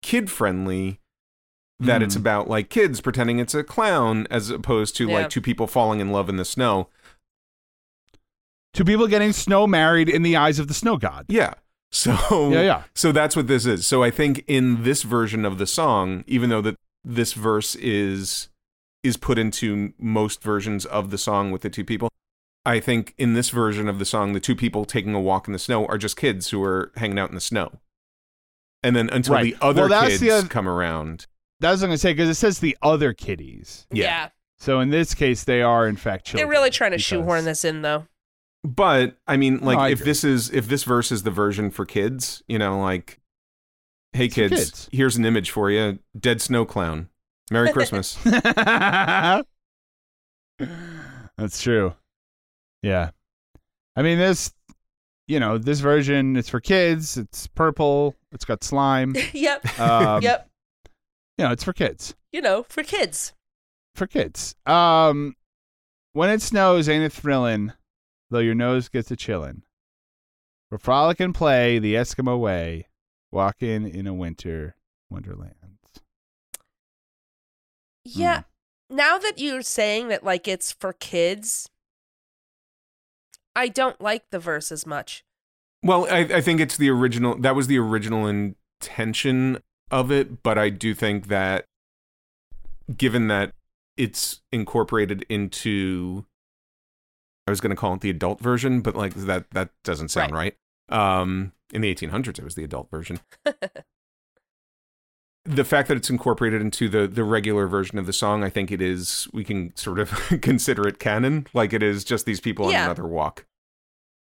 kid-friendly, that mm. it's about like kids pretending it's a clown as opposed to yeah. like two people falling in love in the snow. Two people getting snow married in the eyes of the snow god. Yeah. So yeah, yeah. So that's what this is. So I think in this version of the song, even though that this verse is is put into most versions of the song with the two people, I think in this version of the song, the two people taking a walk in the snow are just kids who are hanging out in the snow. And then until right. the other well, kids the other... come around. That's what I'm going to say, because it says the other kitties. Yeah. yeah. So in this case, they are, in fact, children. They're really trying to because... shoehorn this in, though. But, I mean, like, no, I if agree. this is, if this verse is the version for kids, you know, like, hey, kids, kids, here's an image for you. Dead snow clown. Merry Christmas. That's true. Yeah. I mean, this, you know, this version, it's for kids. It's purple. It's got slime. Yep. Um, yep. You know, it's for kids. You know, for kids. For kids. Um, when it snows, ain't it thrillin'? Though your nose gets a chillin'. For frolic and play the Eskimo way, walkin' in a winter wonderland. Yeah. Mm. Now that you're saying that, like, it's for kids, I don't like the verse as much. Well, I, I think it's the original. That was the original intention of it, but I do think that, given that it's incorporated into... I was going to call it the adult version, but like that that doesn't sound right. right. Um, in the eighteen hundreds, it was the adult version. The fact that it's incorporated into the, the regular version of the song, I think it is, we can sort of consider it canon. Like it is just these people yeah. on another walk.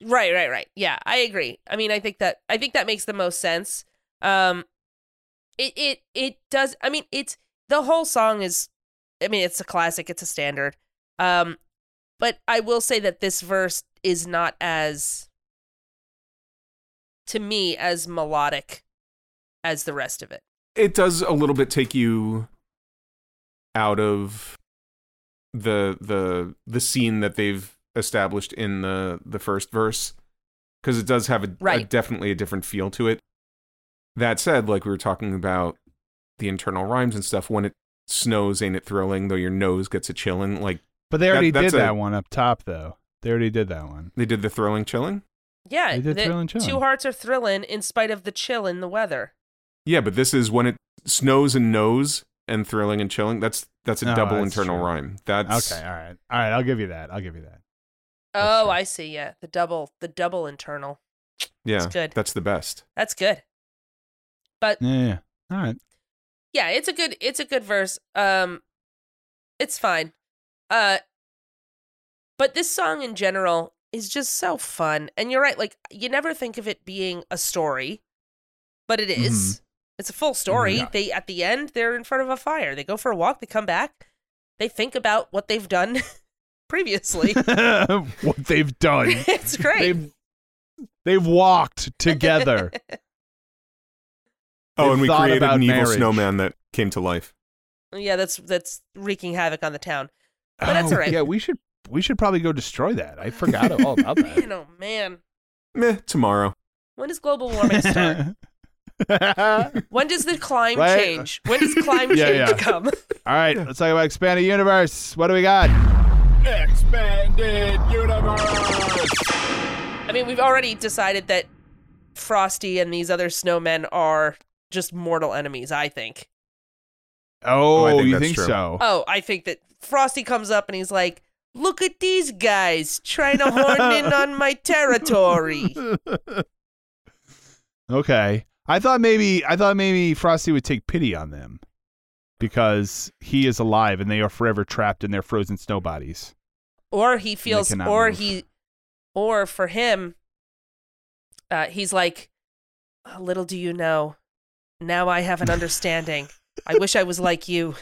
Right, right, right. Yeah, I agree. I mean, I think that I think that makes the most sense. Um, it, it, it does. I mean, it's the whole song is, I mean, it's a classic. It's a standard. Um, But I will say that this verse is not as, to me, as melodic as the rest of it. It does a little bit take you out of the the the scene that they've established in the, the first verse, because it does have a, right. a definitely a different feel to it. That said, like we were talking about the internal rhymes and stuff, when it snows, ain't it thrilling, though your nose gets a chillin', like, But they already that, did that a, one up top, though. They already did that one. They did the thrilling chilling? Yeah. They did the, thrilling chilling. Two hearts are thrilling in spite of the chill in the weather. Yeah, but this is when it snows and knows and thrilling and chilling. That's that's a no, double that's internal true. rhyme. That's Okay, all right. All right, I'll give you that. I'll give you that. That's oh, true. I see. Yeah. The double the double internal. Yeah. That's good. That's the best. That's good. But Yeah. yeah. All right. Yeah, it's a good it's a good verse. Um it's fine. Uh, but this song in general is just so fun. And you're right, like, you never think of it being a story, but it is. Mm. It's a full story. Yeah. They, at the end, they're in front of a fire. They go for a walk. They come back. They think about what they've done previously. What they've done. It's great. They've, they've walked together. Oh, and we created an evil marriage. snowman that came to life. Yeah, that's that's wreaking havoc on the town. But oh, that's all right. Yeah, we should we should probably go destroy that. I forgot all about that. You know, man. Meh, tomorrow. When does global warming start? When does the climb right? change? When does climb yeah, change yeah. come? All right, let's talk about Expanded Universe. What do we got? Expanded Universe! I mean, we've already decided that Frosty and these other snowmen are just mortal enemies, I think. Oh, oh think you think true. so? Oh, I think that Frosty comes up and he's like, look at these guys trying to horn in on my territory. Okay. I thought maybe I thought maybe Frosty would take pity on them because he is alive and they are forever trapped in their frozen snow bodies. Or he feels or move. he or for him uh, he's like, oh, little do you know, now I have an understanding. I wish I was like you.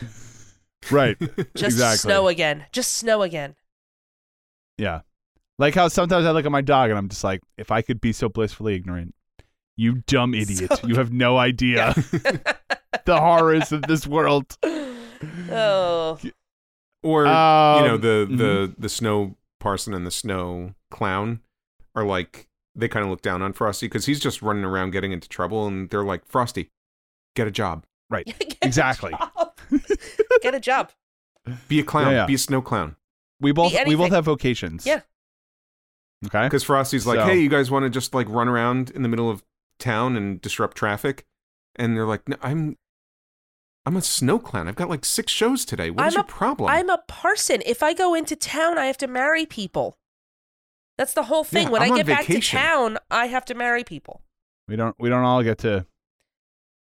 Right. Just exactly. snow again. Just snow again. Yeah. Like how sometimes I look at my dog and I'm just like, if I could be so blissfully ignorant, you dumb idiot. So... You have no idea yeah. the horrors of this world. Oh. Or, um, you know, the, the, mm-hmm. the snow parson and the snow clown are like, they kind of look down on Frosty because he's just running around getting into trouble. And they're like, Frosty, get a job. Right. Get exactly. A Get a job. Be a clown. Yeah, yeah. Be a snow clown. We both we both have vocations. Yeah. Okay. Because Frosty's like, so. hey, you guys want to just like run around in the middle of town and disrupt traffic? And they're like, no, I'm I'm a snow clown. I've got like six shows today. What I'm is a, your problem? I'm a parson. If I go into town, I have to marry people. That's the whole thing. Yeah, when I'm I get back vacation. to town, I have to marry people. We don't we don't all get to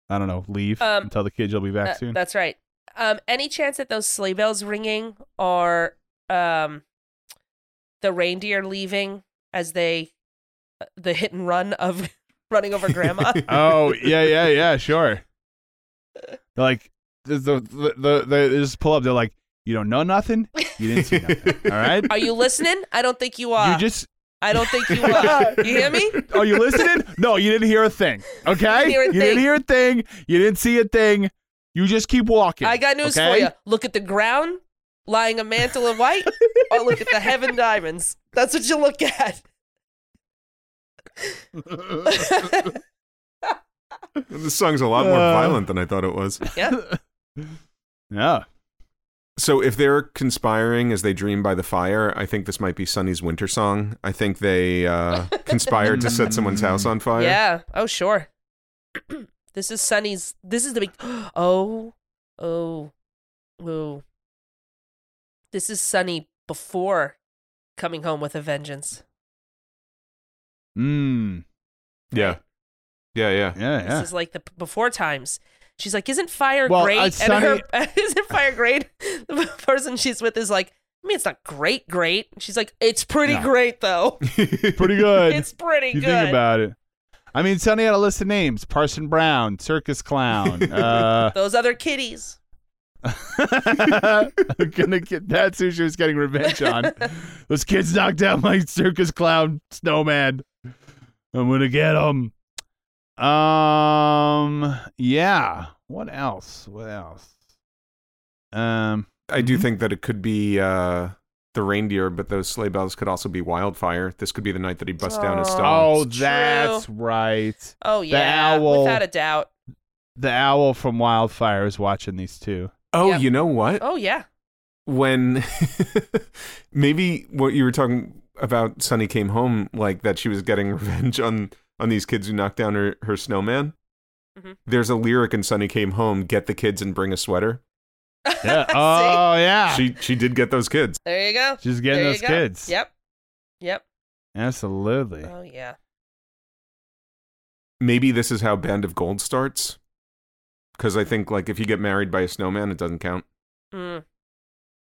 I don't know, leave um, and tell the kids you'll be back uh, soon. That's right. Um, any chance that those sleigh bells ringing are um, the reindeer leaving as they, uh, the hit and run of running over grandma? Oh, yeah, yeah, yeah, sure. They're like, the, the, the, they just pull up. They're like, you don't know nothing? You didn't see nothing. All right? Are you listening? I don't think you are. You just... I don't think you are. You hear me? Are you listening? No, you didn't hear a thing. Okay? You didn't hear a thing. You didn't hear a thing. You didn't see a thing. You just keep walking. I got news okay? for you. Look at the ground, lying a mantle of white, or look at the heaven diamonds. That's what you look at. This song's a lot more uh, violent than I thought it was. Yeah. Yeah. So if they're conspiring as they dream by the fire, I think this might be Sonny's winter song. I think they uh, conspired to set someone's house on fire. Yeah. Oh, sure. This is Sonny's. This is the big. Oh, oh, oh. This is Sonny before coming home with a vengeance. Mm. Yeah. Yeah, yeah. Yeah, yeah. This is like the before times. She's like, isn't fire well, great? Uh, Sonny... And her, isn't fire great? The person she's with is like, I mean, it's not great, great. She's like, it's pretty no. great, though. Pretty good. It's pretty you good. You think about it. I mean, Sonny had a list of names. Parson Brown, circus clown. Uh... Those other kitties. I'm gonna get, that's who she was getting revenge on. Those kids knocked out my circus clown snowman. I'm going to get them. Um. Yeah. What else? What else? Um. I do think that it could be uh the reindeer, but those sleigh bells could also be wildfire. This could be the night that he busts oh, down his stalls. Oh, that's True. right. Oh yeah, the owl, without a doubt. The owl from Wildfire is watching these two. Oh, yep. You know what? Oh yeah. When maybe what you were talking about, Sonny came home like that. She was getting revenge on. on these kids who knocked down her, her snowman. Mm-hmm. There's a lyric in Sonny Came Home, get the kids and bring a sweater. Yeah. Oh, yeah. She she did get those kids. There you go. She's getting those go. kids. Yep. Yep. Absolutely. Oh, yeah. Maybe this is how Band of Gold starts. Because I think, like, if you get married by a snowman, it doesn't count. Mm.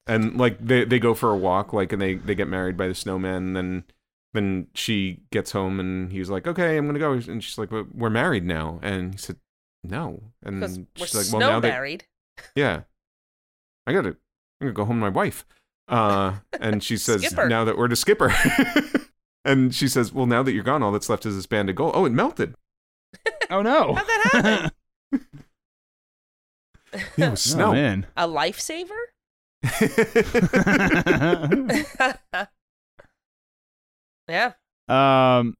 And, like, they, they go for a walk, like, and they, they get married by the snowman, and then... And she gets home and he's like, okay, I'm going to go. And she's like, but we're married now. And he said, no. And she's we're like, well, now married. They... Yeah. I got to I'm gonna go home to my wife. Uh, and she says, skipper. Now that we're to skipper. And she says, well, now that you're gone, all that's left is this band of gold. Oh, it melted. Oh, no. How'd that happen? It was snow. Oh, man. A lifesaver? Yeah. Um,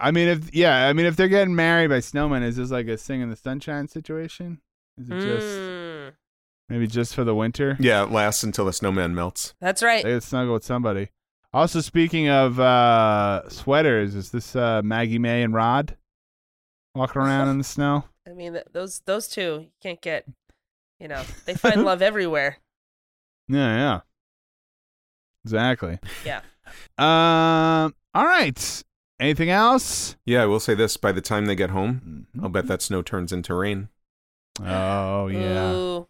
I mean, if yeah, I mean, if they're getting married by snowmen, is this like a Sing in the Sunshine situation? Is it mm. just maybe just for the winter? Yeah, it lasts until the snowman melts. That's right. They could snuggle with somebody. Also, speaking of uh, sweaters, is this uh, Maggie May and Rod walking around in the snow? I mean, th- those those two you can't get. You know, they find love everywhere. Yeah, yeah. Exactly. Yeah. Um. All right. Anything else? Yeah, I will say this. By the time they get home, I'll bet that snow turns into rain. Oh, yeah. Ooh,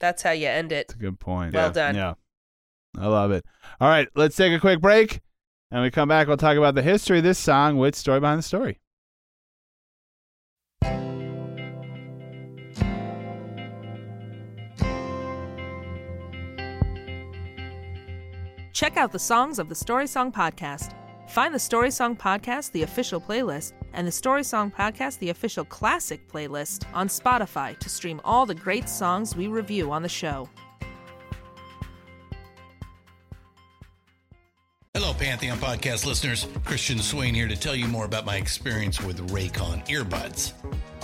that's how you end it. That's a good point. Well yeah. done. Yeah. I love it. All right. Let's take a quick break. And we come back. We'll talk about the history of this song with Story Behind the Story. Check out the songs of the Story Song Podcast. Find the Story Song Podcast, the official playlist, and the Story Song Podcast, the official classic playlist, on Spotify to stream all the great songs we review on the show. Hello, Pantheon Podcast listeners. Christian Swain here to tell you more about my experience with Raycon earbuds.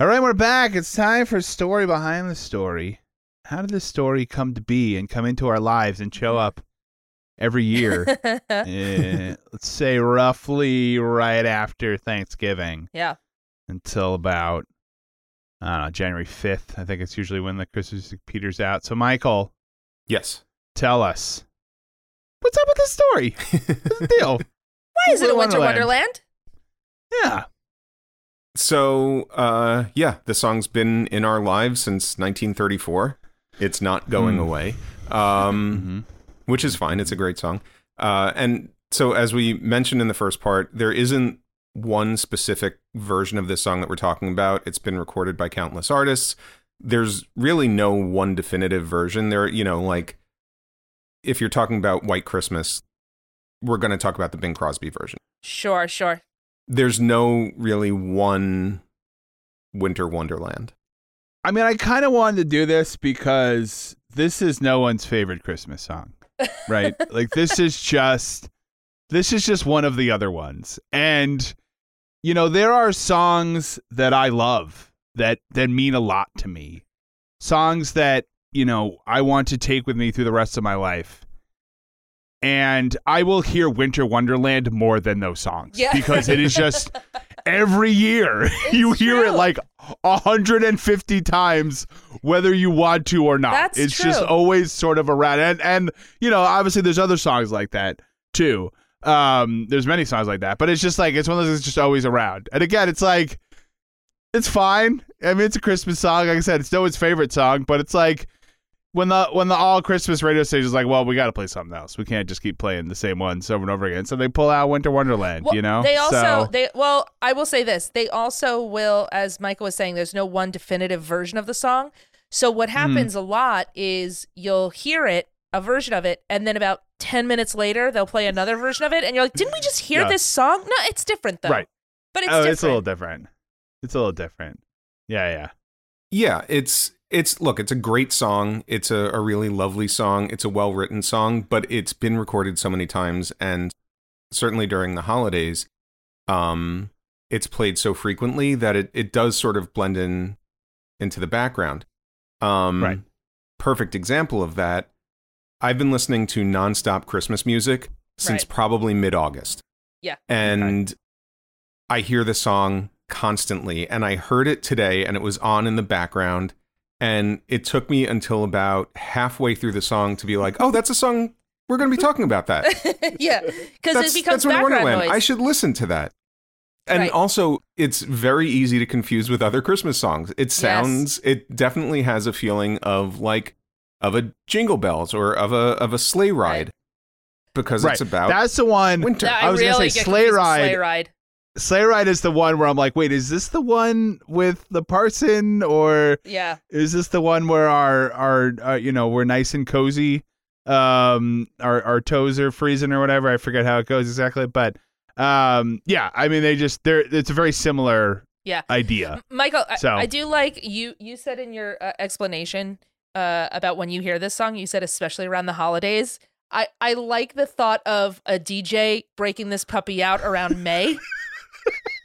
All right, we're back. It's time for Story Behind the Story. How did this story come to be and come into our lives and show up every year? eh, let's say roughly right after Thanksgiving. Yeah. Until about, I don't know, January fifth. I think it's usually when the Christmas peters out. So, Michael. Yes. Tell us. What's up with this story? What's the deal? Why is it a Winter Wonderland? Wonderland? Yeah. So, uh, yeah, the song's been in our lives since nineteen thirty-four. It's not going mm. away, um, mm-hmm. which is fine. It's a great song. Uh, and so, as we mentioned in the first part, there isn't one specific version of this song that we're talking about. It's been recorded by countless artists. There's really no one definitive version. There, you know, like, if you're talking about White Christmas, we're going to talk about the Bing Crosby version. Sure, sure. There's no really one Winter Wonderland. I mean, I kind of wanted to do this because this is no one's favorite Christmas song, right? Like, this is just, this is just one of the other ones. And, you know, there are songs that I love that, that mean a lot to me. Songs that, you know, I want to take with me through the rest of my life. And I will hear Winter Wonderland more than those songs yeah. because it is just every year it's you hear true. It like one hundred fifty times, whether you want to or not. That's it's true. Just always sort of around. And, and, you know, obviously there's other songs like that, too. Um, there's many songs like that, but it's just like it's one of those that's just always around. And again, it's like it's fine. I mean, it's a Christmas song. Like I said, it's no one's favorite song, but it's like. When the when the all Christmas radio station is like, well, we got to play something else. We can't just keep playing the same ones over and over again. So they pull out Winter Wonderland, well, you know? They also, so. they well, I will say this. They also will, as Michael was saying, there's no one definitive version of the song. So what happens mm. a lot is you'll hear it, a version of it, and then about ten minutes later, they'll play another version of it. And you're like, didn't we just hear yeah. this song? No, it's different, though. Right. But it's oh, different. It's a little different. It's a little different. Yeah, yeah. Yeah, it's... It's look, it's a great song. It's a, a really lovely song. It's a well-written song, but it's been recorded so many times. And certainly during the holidays, um, it's played so frequently that it, it does sort of blend in into the background. Um, right. Perfect example of that. I've been listening to nonstop Christmas music since right. probably mid-August. Yeah. And okay. I hear the song constantly. And I heard it today and it was on in the background. And it took me until about halfway through the song to be like, oh, that's a song. We're going to be talking about that. yeah, because it becomes that's background Wonderland. Noise. I should listen to that. And right. also, it's very easy to confuse with other Christmas songs. It sounds, yes. it definitely has a feeling of like, of a Jingle Bells or of a of a sleigh ride. Right. Because right. it's about That's the one. Winter. I, I was really going to say sleigh ride. sleigh ride. Sleigh Ride is the one where I'm like, wait, is this the one with the parson, or yeah. is this the one where our, our our you know, we're nice and cozy, um, our our toes are freezing or whatever. I forget how it goes exactly, but um, yeah, I mean, they just they're it's a very similar yeah. idea. Michael, so. I, I do like you. You said in your uh, explanation uh, about when you hear this song, you said especially around the holidays. I I like the thought of a D J breaking this puppy out around May.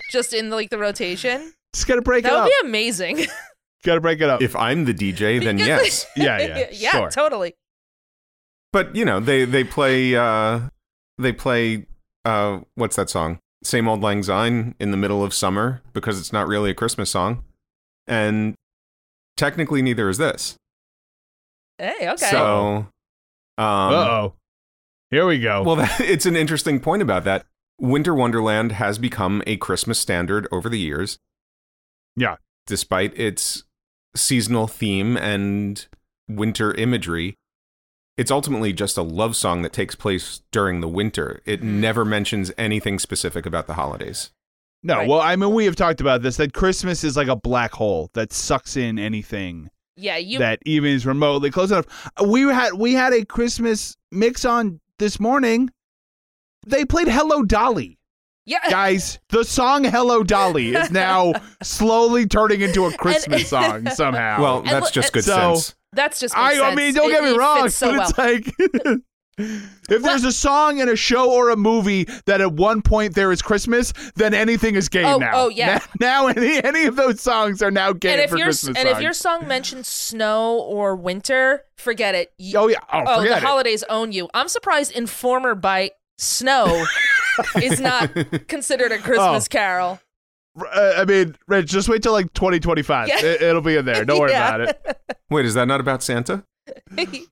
Just in the, like the rotation. Just gotta break that it up. That would be amazing. Gotta break it up. If I'm the D J, then yes. yeah, yeah. Yeah, sure. Totally. But you know, they, they play uh, they play uh, what's that song? Same Old Lang Syne in the middle of summer, because it's not really a Christmas song. And technically neither is this. Hey, okay. So, um, uh-oh. Here we go. Well, that, it's an interesting point about that. Winter Wonderland has become a Christmas standard over the years. Yeah. Despite its seasonal theme and winter imagery, it's ultimately just a love song that takes place during the winter. It never mentions anything specific about the holidays. No, right. Well, I mean, we have talked about this, that Christmas is like a black hole that sucks in anything yeah, you... that even is remotely close enough. We had we had a Christmas mix on this morning. They played Hello Dolly. Yeah. Guys, the song Hello Dolly is now slowly turning into a Christmas song somehow. Well, that's and, just good so, sense. That's just good I, sense. I mean, don't it, get me it wrong, so but well. It's like... If there's a song in a show or a movie that at one point there is Christmas, then anything is game oh, now. Oh, yeah. Now, now any, any of those songs are now game for Christmas songs. And if your song mentions snow or winter, forget it. You, oh, yeah. Oh, oh forget the it. Holidays own you. I'm surprised Informer by Snow is not considered a Christmas oh. carol. Uh, I mean, Rich, just wait till like twenty twenty-five. Yeah. It, it'll be in there. Don't worry yeah. about it. Wait, is that not about Santa?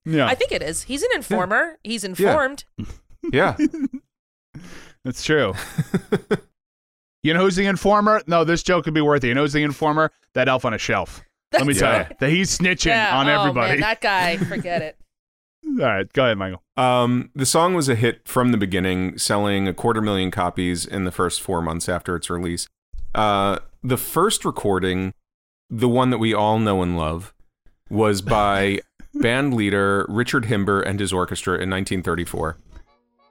Yeah. I think it is. He's an informer. Yeah. He's informed. Yeah. yeah. That's true. You know who's the informer? No, this joke could be worth it. You know who's the informer? That elf on a shelf. That's Let me yeah. tell you. That he's snitching yeah. on oh, everybody. Man, that guy, forget it. All right. Go ahead, Michael. Um, the song was a hit from the beginning, selling a quarter million copies in the first four months after its release. Uh, the first recording, the one that we all know and love, was by... band leader Richard Himber and his orchestra in nineteen thirty-four,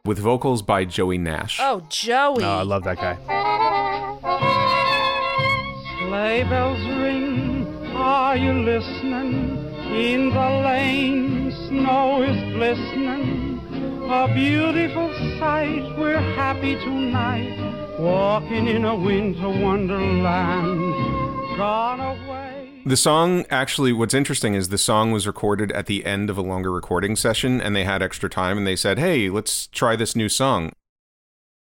with vocals by Joey Nash. Oh, Joey. Oh, I love that guy. Sleigh bells ring, are you listening? In the lane, snow is glistening. A beautiful sight, we're happy tonight. Walking in a winter wonderland. Gone away. The song, actually, what's interesting is the song was recorded at the end of a longer recording session, and they had extra time, and they said, hey, let's try this new song.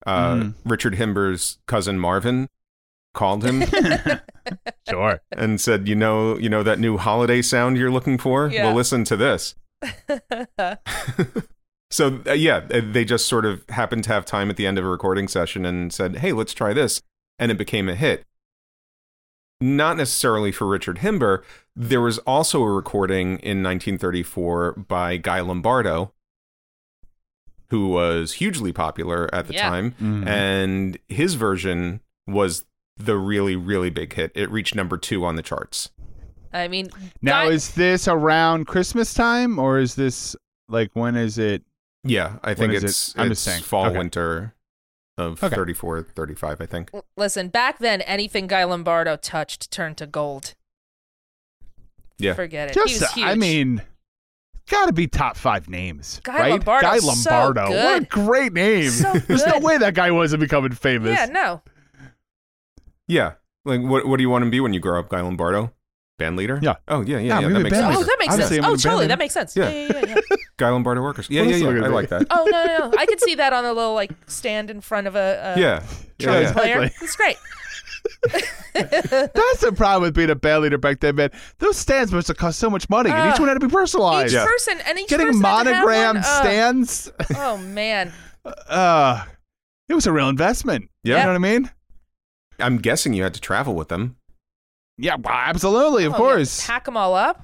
Uh, mm. Richard Himber's cousin Marvin called him. Sure. And said, you know, you know that new holiday sound you're looking for? Yeah. Well, listen to this. So, uh, yeah, they just sort of happened to have time at the end of a recording session and said, hey, let's try this. And it became a hit. Not necessarily for Richard Himber. There was also a recording in nineteen thirty-four by Guy Lombardo, who was hugely popular at the yeah. time. Mm-hmm. And his version was the really, really big hit. It reached number two on the charts. I mean... Now, God- is this around Christmas time? Or is this, like, when is it? Yeah, I think it's, it? it's fall, okay. winter... Of okay. thirty-four, thirty-five, I think. Listen, back then, anything Guy Lombardo touched turned to gold. Yeah. Forget it. Just, he was huge. I mean, gotta be top five names. Guy right? Lombardo. Guy Lombardo. So what a great name. So There's no way that guy wasn't becoming famous. Yeah, no. Yeah. Like, what What do you want to be when you grow up, Guy Lombardo? Band leader? Yeah. Oh, yeah, yeah, no, yeah. That makes sense. Oh, that makes Obviously, sense. Oh, totally. That makes sense. Yeah, yeah, yeah. yeah, yeah. Guy Lombardo workers. Yeah, yeah, yeah. yeah. I like that. Oh, no, no, no. I could see that on a little, like, stand in front of a, a yeah. trumpet yeah, player. Exactly. It's great. That's the problem with being a band leader back then, man. Those stands must have cost so much money, uh, and each one had to be personalized. Each yeah. person, and each Getting person monogrammed uh, stands. Oh, man. Uh, it was a real investment. Yeah. You know what I mean? I'm guessing you had to travel with them. Yeah, well, absolutely, of oh, course. Pack them all up.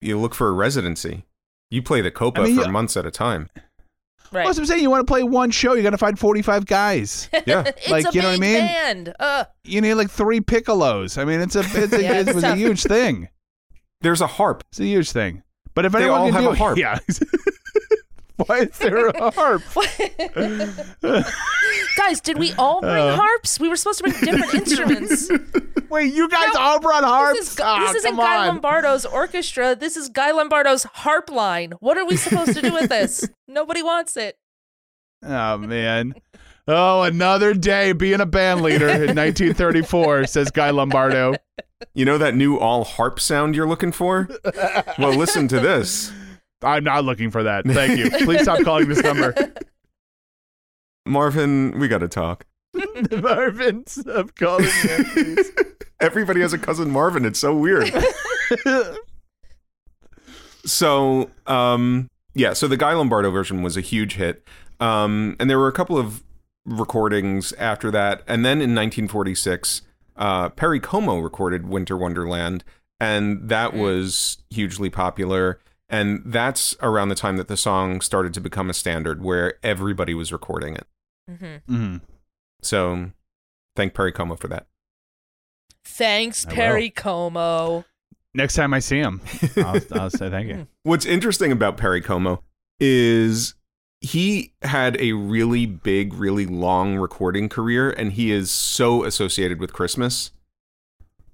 You look for a residency. You play the Copa I mean, for you, months at a time. Right. Well, that's what I'm saying. You want to play one show, you got to find forty-five guys. Yeah, it's like a you know what I mean. Band. Uh. You need like three piccolos. I mean, it's a it's a, yeah, it was a huge thing. There's a harp. It's a huge thing. But if they anyone all can have do a harp, yeah. Why is there a harp? Guys, did we all bring uh, harps? We were supposed to bring different instruments. Wait, you guys no, all brought harps? This, is, oh, this isn't Guy on. Lombardo's orchestra. This is Guy Lombardo's harp line. What are we supposed to do with this? Nobody wants it. Oh, man. Oh, another day being a band leader in nineteen thirty-four, says Guy Lombardo. You know that new all-harp sound you're looking for? Well, listen to this. I'm not looking for that. Thank you. Please stop calling this number. Marvin, we gotta talk. The Marvins of calling nephews. Everybody has a cousin Marvin. It's so weird. So, um, yeah, so the Guy Lombardo version was a huge hit. Um, and there were a couple of recordings after that. And then in nineteen forty-six, uh, Perry Como recorded Winter Wonderland. And that was hugely popular. And that's around the time that the song started to become a standard where everybody was recording it. Mm-hmm. Mm-hmm. So thank Perry Como for that. Thanks, Perry Como. Next time I see him, I'll, I'll say thank you. What's interesting about Perry Como is he had a really big, really long recording career, and he is so associated with Christmas.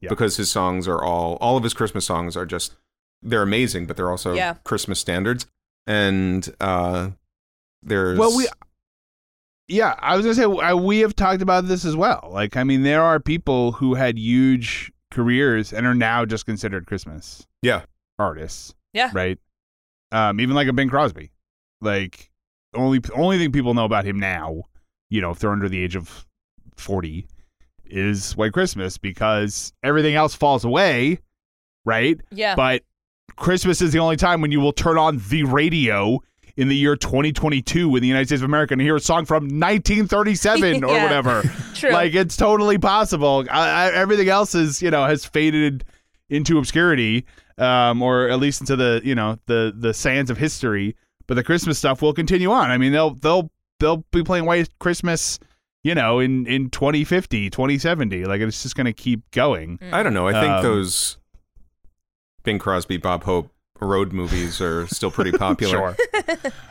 Yeah. Because his songs are all, all of his Christmas songs are just, they're amazing, but they're also yeah. Christmas standards. And uh, there's... Well, we... Yeah, I was going to say, I, we have talked about this as well. Like, I mean, there are people who had huge careers and are now just considered Christmas yeah. artists. Yeah. Right? Um, even like a Bing Crosby. Like, only only thing people know about him now, you know, if they're under the age of forty, is White Christmas, because everything else falls away, right? Yeah. But Christmas is the only time when you will turn on the radio in the year twenty twenty-two in the United States of America and hear a song from nineteen thirty-seven or yeah, whatever. True. Like, it's totally possible. I, I, everything else is, you know, has faded into obscurity, um, or at least into the, you know, the the sands of history. But the Christmas stuff will continue on. I mean, they'll they'll they'll be playing White Christmas, you know, in, in twenty fifty, twenty seventy. Like, it's just going to keep going. I don't know. I think um, those Bing Crosby, Bob Hope road movies are still pretty popular. Sure.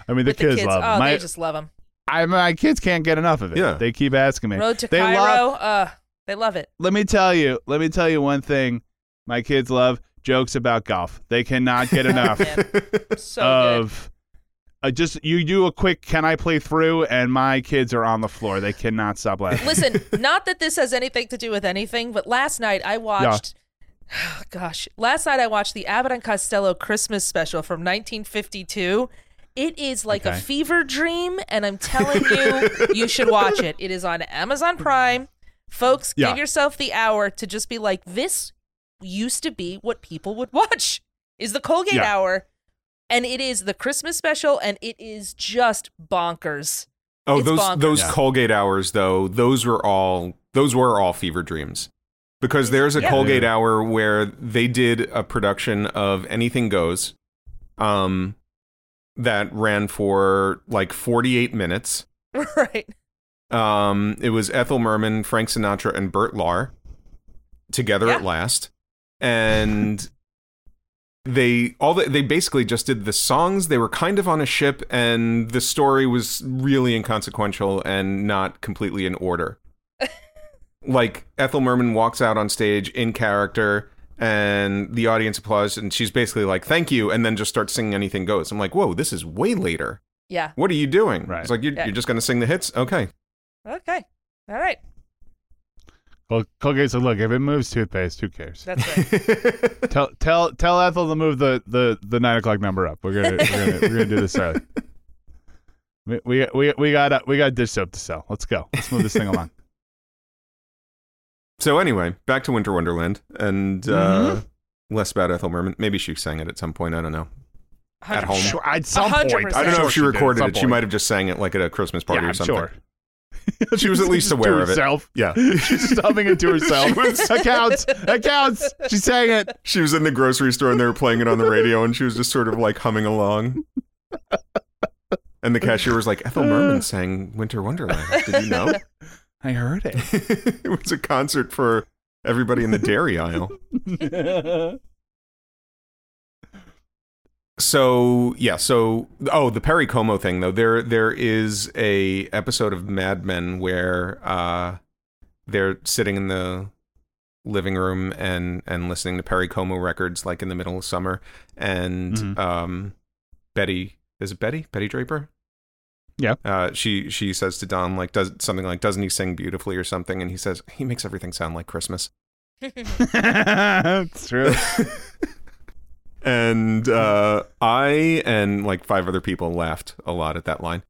I mean, the kids, the kids love them. Oh, my, they just love them. I, my kids can't get enough of it. Yeah. They keep asking me. Road to they Cairo, love, uh, they love it. Let me tell you, let me tell you one thing. My kids love jokes about golf. They cannot get enough oh, so of uh, just, you do a quick, can I play through? And my kids are on the floor. They cannot stop laughing. Listen, not that this has anything to do with anything, but last night I watched... Yeah. Oh, gosh, last night I watched the Abbott and Costello Christmas special from nineteen fifty-two. It is like okay. a fever dream, and I'm telling you, you should watch it. It is on Amazon Prime. Folks, yeah. give yourself the hour to just be like, this used to be what people would watch, is the Colgate yeah. Hour. And it is the Christmas special, and it is just bonkers. Oh, it's those bonkers. those yeah. Colgate Hours, though, those were all those were all fever dreams. Because there's a yeah. Colgate Hour where they did a production of Anything Goes um, that ran for like forty-eight minutes. Right. Um, it was Ethel Merman, Frank Sinatra, and Burt Lahr together yeah. at last. And they all the, they basically just did the songs. They were kind of on a ship, and the story was really inconsequential and not completely in order. Like, Ethel Merman walks out on stage in character, and the audience applauds, and she's basically like, thank you, and then just starts singing Anything Goes. I'm like, whoa, this is way later. Yeah. What are you doing? Right. It's like, you're, yeah. you're just going to sing the hits? Okay. Okay. All right. Well, Colgate said, look, if it moves toothpaste, who cares? That's right. tell, tell tell Ethel to move the, the, the nine o'clock number up. We're going we're gonna, to do this early. We, we, we, we got uh, we got dish soap to sell. Let's go. Let's move this thing along. So anyway, back to Winter Wonderland, and uh, mm-hmm. less about Ethel Merman. Maybe she sang it at some point. I don't know. At home. Sure, at some one hundred percent. Point. I don't know sure if she recorded it. Point. She might have just sang it like at a Christmas party yeah, or something. Sure. She was at least aware of herself. It. Yeah. She's just humming it to herself. She was, accounts. Accounts. She sang it. She was in the grocery store, and they were playing it on the radio, and she was just sort of like humming along. And the cashier was like, Ethel Merman sang Winter Wonderland. Did you know? I heard it. It was a concert for everybody in the dairy aisle. So, yeah, so, oh, the Perry Como thing, though. There, there is a episode of Mad Men where uh, they're sitting in the living room and, and listening to Perry Como records, like in the middle of summer. And mm-hmm. um, Betty, is it Betty? Betty Draper? Yeah. Uh, she she says to Don, like, does something like, doesn't he sing beautifully or something? And he says, he makes everything sound like Christmas. It's true. And uh, I and like five other people laughed a lot at that line.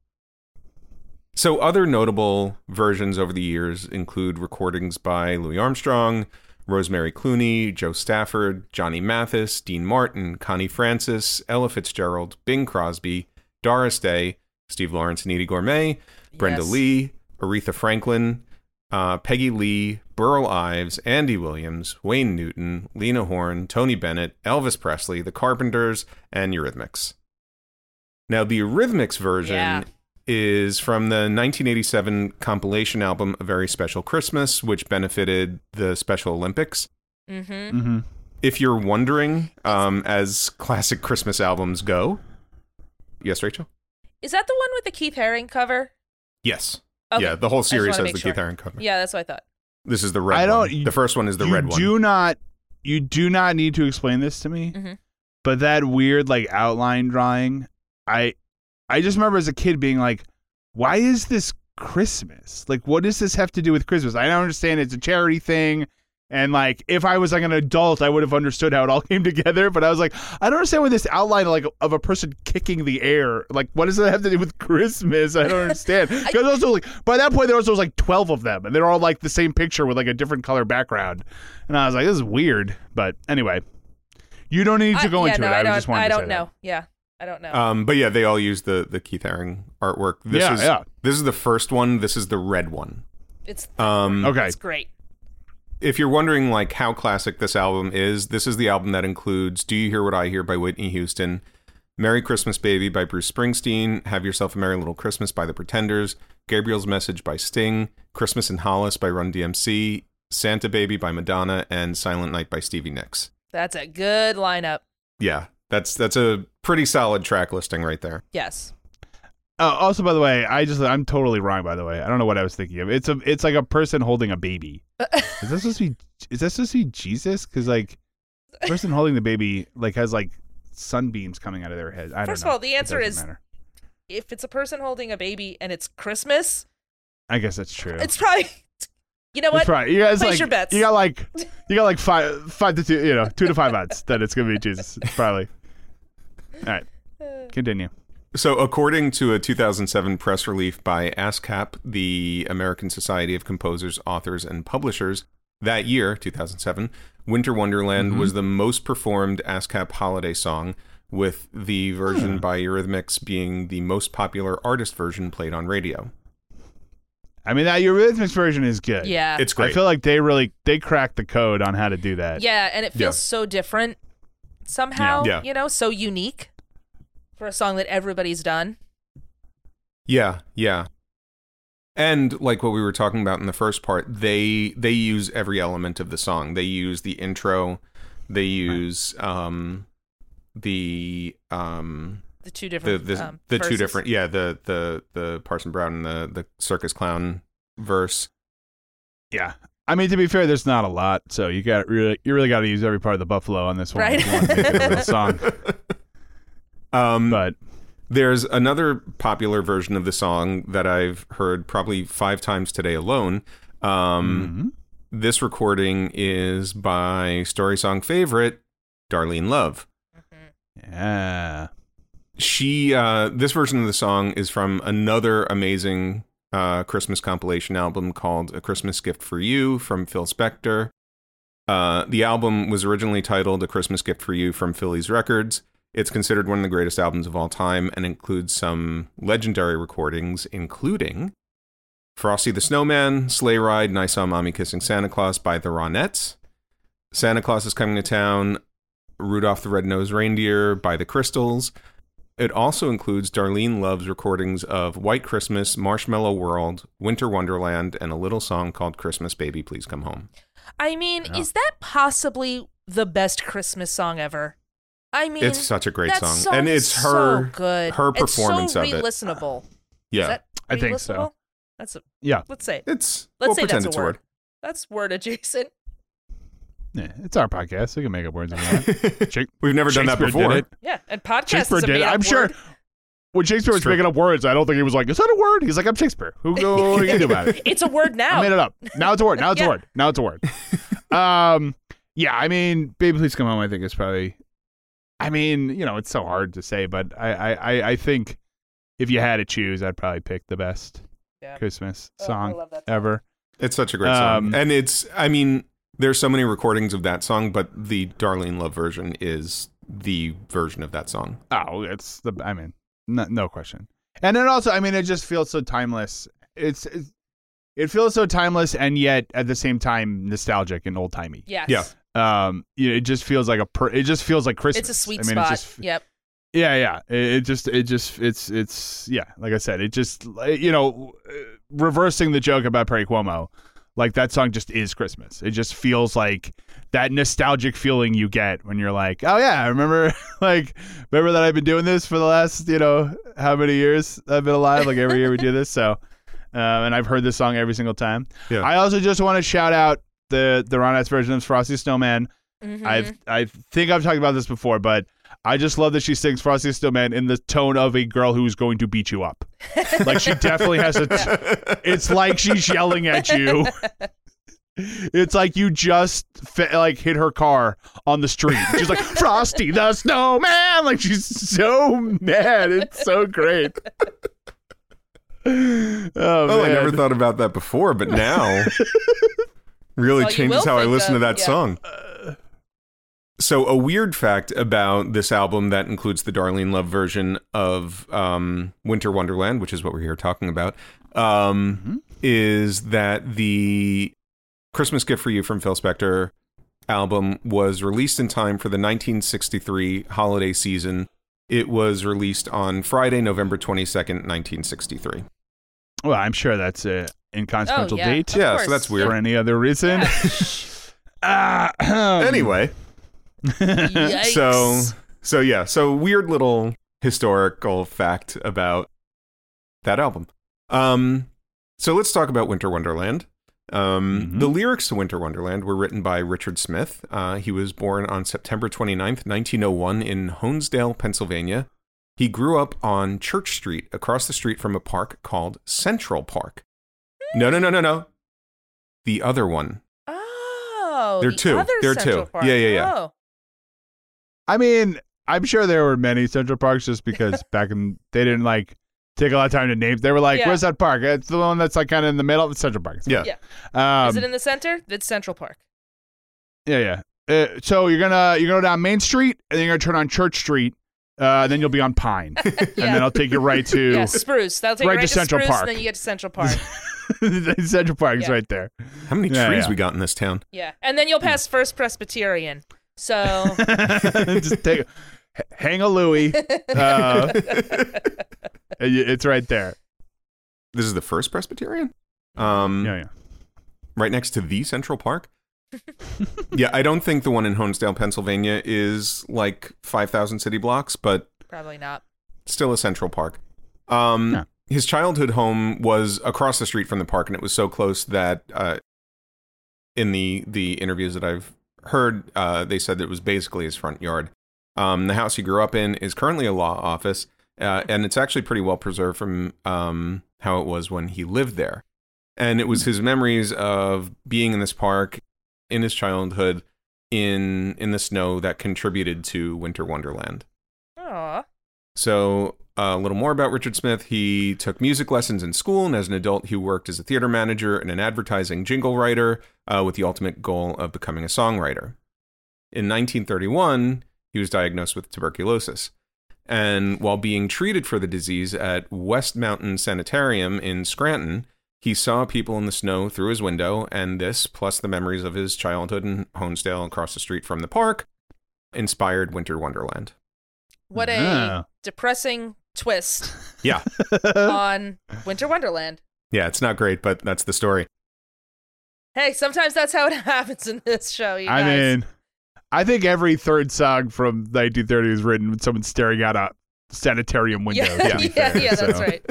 So other notable versions over the years include recordings by Louis Armstrong, Rosemary Clooney, Joe Stafford, Johnny Mathis, Dean Martin, Connie Francis, Ella Fitzgerald, Bing Crosby, Doris Day, Steve Lawrence and Edie Gourmet, Brenda yes. Lee, Aretha Franklin, uh, Peggy Lee, Burl Ives, Andy Williams, Wayne Newton, Lena Horne, Tony Bennett, Elvis Presley, The Carpenters, and Eurythmics. Now, the Eurythmics version yeah. is from the nineteen eighty-seven compilation album A Very Special Christmas, which benefited the Special Olympics. Mm-hmm. Mm-hmm. If you're wondering, um, as classic Christmas albums go... Yes, Rachel? Is that the one with the Keith Haring cover? Yes. Okay. Yeah, the whole series has the sure. Keith Haring cover. Yeah, that's what I thought. This is the red I don't, one. You, the first one is the red one. You do not, you do not need to explain this to me, mm-hmm. but that weird like outline drawing, I I just remember as a kid being like, why is this Christmas? Like, what does this have to do with Christmas? I don't understand. It's a charity thing. And like, if I was like an adult, I would have understood how it all came together. But I was like, I don't understand what this outline like of a person kicking the air. Like, what does that have to do with Christmas? I don't understand. Because also like by that point there also was like twelve of them, and they're all like the same picture with like a different color background. And I was like, this is weird. But anyway, you don't need to go I, yeah, into no, it. I, I just wanted I to I don't know. That. Yeah, I don't know. Um, but yeah, they all use the the Keith Haring artwork. This yeah, is, yeah. This is the first one. This is the red one. It's um okay. It's great. If you're wondering like how classic this album is, this is the album that includes Do You Hear What I Hear by Whitney Houston, Merry Christmas Baby by Bruce Springsteen, Have Yourself a Merry Little Christmas by The Pretenders, Gabriel's Message by Sting, Christmas in Hollis by Run D M C, Santa Baby by Madonna, and Silent Night by Stevie Nicks. That's a good lineup. Yeah, that's that's a pretty solid track listing right there. Yes. Uh, also, by the way, I just I'm totally wrong. By the way, I don't know what I was thinking of. It's a it's like a person holding a baby. Is that supposed to be? Is that supposed to be Jesus? Because like, the person holding the baby like has like sunbeams coming out of their head. I don't First know. of all, the answer is matter. If it's a person holding a baby and it's Christmas. I guess that's true. It's probably you know what. Probably, you guys Place like, your bets. You got like you got like five five to two you know two to five odds that it's gonna be Jesus probably. All right, continue. So according to a two thousand seven press release by ASCAP, the American Society of Composers, Authors, and Publishers, that year, two thousand seven, Winter Wonderland mm-hmm. was the most performed ASCAP holiday song, with the version oh. by Eurythmics being the most popular artist version played on radio. I mean, that Eurythmics version is good. Yeah. It's great. I feel like they really, they cracked the code on how to do that. Yeah, and it feels yeah. so different somehow, yeah. you know, so unique. For a song that everybody's done. Yeah, yeah. And like what we were talking about in the first part, they they use every element of the song. They use the intro. They use um, the um, the two different the, the, um, the two different yeah the the the Parson Brown and the the circus clown verse. Yeah. I mean, to be fair, there's not a lot, so you got really you really got to use every part of the buffalo on this one. Right. If you want to make it a real song. Um, but there's another popular version of the song that I've heard probably five times today alone. Um, mm-hmm. This recording is by Story Song favorite Darlene Love. Mm-hmm. Yeah, she. Uh, this version of the song is from another amazing uh, Christmas compilation album called A Christmas Gift for You from Phil Spector. Uh, the album was originally titled A Christmas Gift for You from Phillies Records. It's considered one of the greatest albums of all time and includes some legendary recordings, including Frosty the Snowman, Sleigh Ride, and I Saw Mommy Kissing Santa Claus by The Ronettes, Santa Claus is Coming to Town, Rudolph the Red-Nosed Reindeer by The Crystals. It also includes Darlene Love's recordings of White Christmas, Marshmallow World, Winter Wonderland, and a little song called Christmas Baby, Please Come Home. I mean, yeah. is that possibly the best Christmas song ever? I mean, it's such a great song, so, and it's her so good. her performance so of it. It's so re-listenable. Yeah, re-listenable? I think so. That's a, yeah. Let's say it's. Let's we'll say pretend that's it's a word. word. That's word adjacent. Yeah, it's our podcast. We can make up words on that. We've never done that before. Yeah, and podcasts. Shakespeare did. I'm sure. Word. When Shakespeare it's was true. making up words, I don't think he was like, "Is that a word?" He's like, "I'm Shakespeare. Who go you do about it?" It's a word now. I made it up. Now it's a word. Now it's yeah. a word. Now it's a word. Um. Yeah. I mean, Baby, Please Come Home. I think it's probably. I mean, you know, it's so hard to say, but I, I, I think if you had to choose, I'd probably pick the best. yeah. Christmas song, oh, song ever. It's such a great um, song. And it's, I mean, there's so many recordings of that song, but the Darlene Love version is the version of that song. Oh, it's the, I mean, no, no question. And then also, I mean, it just feels so timeless. It's, it's it feels so timeless and yet at the same time nostalgic and old-timey. Yes. Yeah. Um, you know, it just feels like a per- it just feels like Christmas. It's a sweet I mean, spot. It just, yep. Yeah, yeah. It, it just it just it's it's yeah, like I said, it just you know, reversing the joke about Perry Como. Like that song just is Christmas. It just feels like that nostalgic feeling you get when you're like, oh yeah, I remember like remember that I've been doing this for the last, you know, how many years I've been alive, like every year we do this. So, um, and I've heard this song every single time. Yeah. I also just want to shout out the the Ronettes version of Frosty Snowman. Mm-hmm. I've I think I've talked about this before, but I just love that she sings Frosty Snowman in the tone of a girl who's going to beat you up. Like she definitely has a. T- it's like she's yelling at you. It's like you just fit, like hit her car on the street. She's like Frosty the Snowman. Like she's so mad. It's so great. Oh, oh I never thought about that before, but now really changes how I listen of, to that yeah. song. Uh, So a weird fact about this album that includes the Darlene Love version of um, Winter Wonderland, which is what we're here talking about, um, mm-hmm. is that the Christmas Gift for You from Phil Spector album was released in time for the nineteen sixty-three holiday season. It was released on Friday, November twenty-second, nineteen sixty-three. Well, I'm sure that's an inconsequential oh, yeah. date. Yeah, so that's weird. For any other reason. Yeah. uh, anyway. so so yeah so weird little historical fact about that album. Um so let's talk about Winter Wonderland. um mm-hmm. The lyrics to Winter Wonderland were written by Richard Smith. Uh he was born on September twenty-ninth, nineteen oh one in Honesdale, Pennsylvania. He grew up on Church Street across the street from a park called Central Park. no no no no no the other one. Oh, there are the two there are two park. yeah yeah yeah oh. I mean, I'm sure there were many Central Parks just because back in, they didn't like take a lot of time to name. They were like, yeah. where's that park? It's the one that's like kind of in the middle. It's Central Park. It's yeah. yeah. Um, Is it in the center? It's Central Park. Yeah, yeah. Uh, so you're going to you're gonna go down Main Street and then you're going to turn on Church Street. Uh, then you'll be on Pine. yeah. And then I'll take you right to yeah, Spruce. That'll take right you right to, to Central Spruce, Park. And then you get to Central Park. Central Park's yeah. right there. How many trees yeah, yeah. we got in this town? Yeah. And then you'll pass yeah. First Presbyterian. So just take, hang a Louie. Uh, it's right there. This is the First Presbyterian. Um, yeah, yeah. Right next to the Central Park. Yeah, I don't think the one in Honesdale, Pennsylvania, is like five thousand city blocks, but probably not. Still a Central Park. Um, no. His childhood home was across the street from the park, and it was so close that uh, in the the interviews that I've heard, uh, they said that it was basically his front yard. Um, the house he grew up in is currently a law office, uh, and it's actually pretty well preserved from um, how it was when he lived there. And it was his memories of being in this park in his childhood in in the snow that contributed to Winter Wonderland. Aww. So uh, a little more about Richard Smith. He took music lessons in school, and as an adult, he worked as a theater manager and an advertising jingle writer, Uh, with the ultimate goal of becoming a songwriter. In nineteen thirty-one, he was diagnosed with tuberculosis. And while being treated for the disease at West Mountain Sanitarium in Scranton, he saw people in the snow through his window, and this, plus the memories of his childhood in Honesdale across the street from the park, inspired Winter Wonderland. What a yeah. depressing twist yeah. on Winter Wonderland. Yeah, it's not great, but that's the story. Hey, sometimes that's how it happens in this show, you guys. I mean, I think every third song from nineteen thirty was written with someone staring out a sanitarium window. Yeah, yeah, fair, yeah, so. That's right.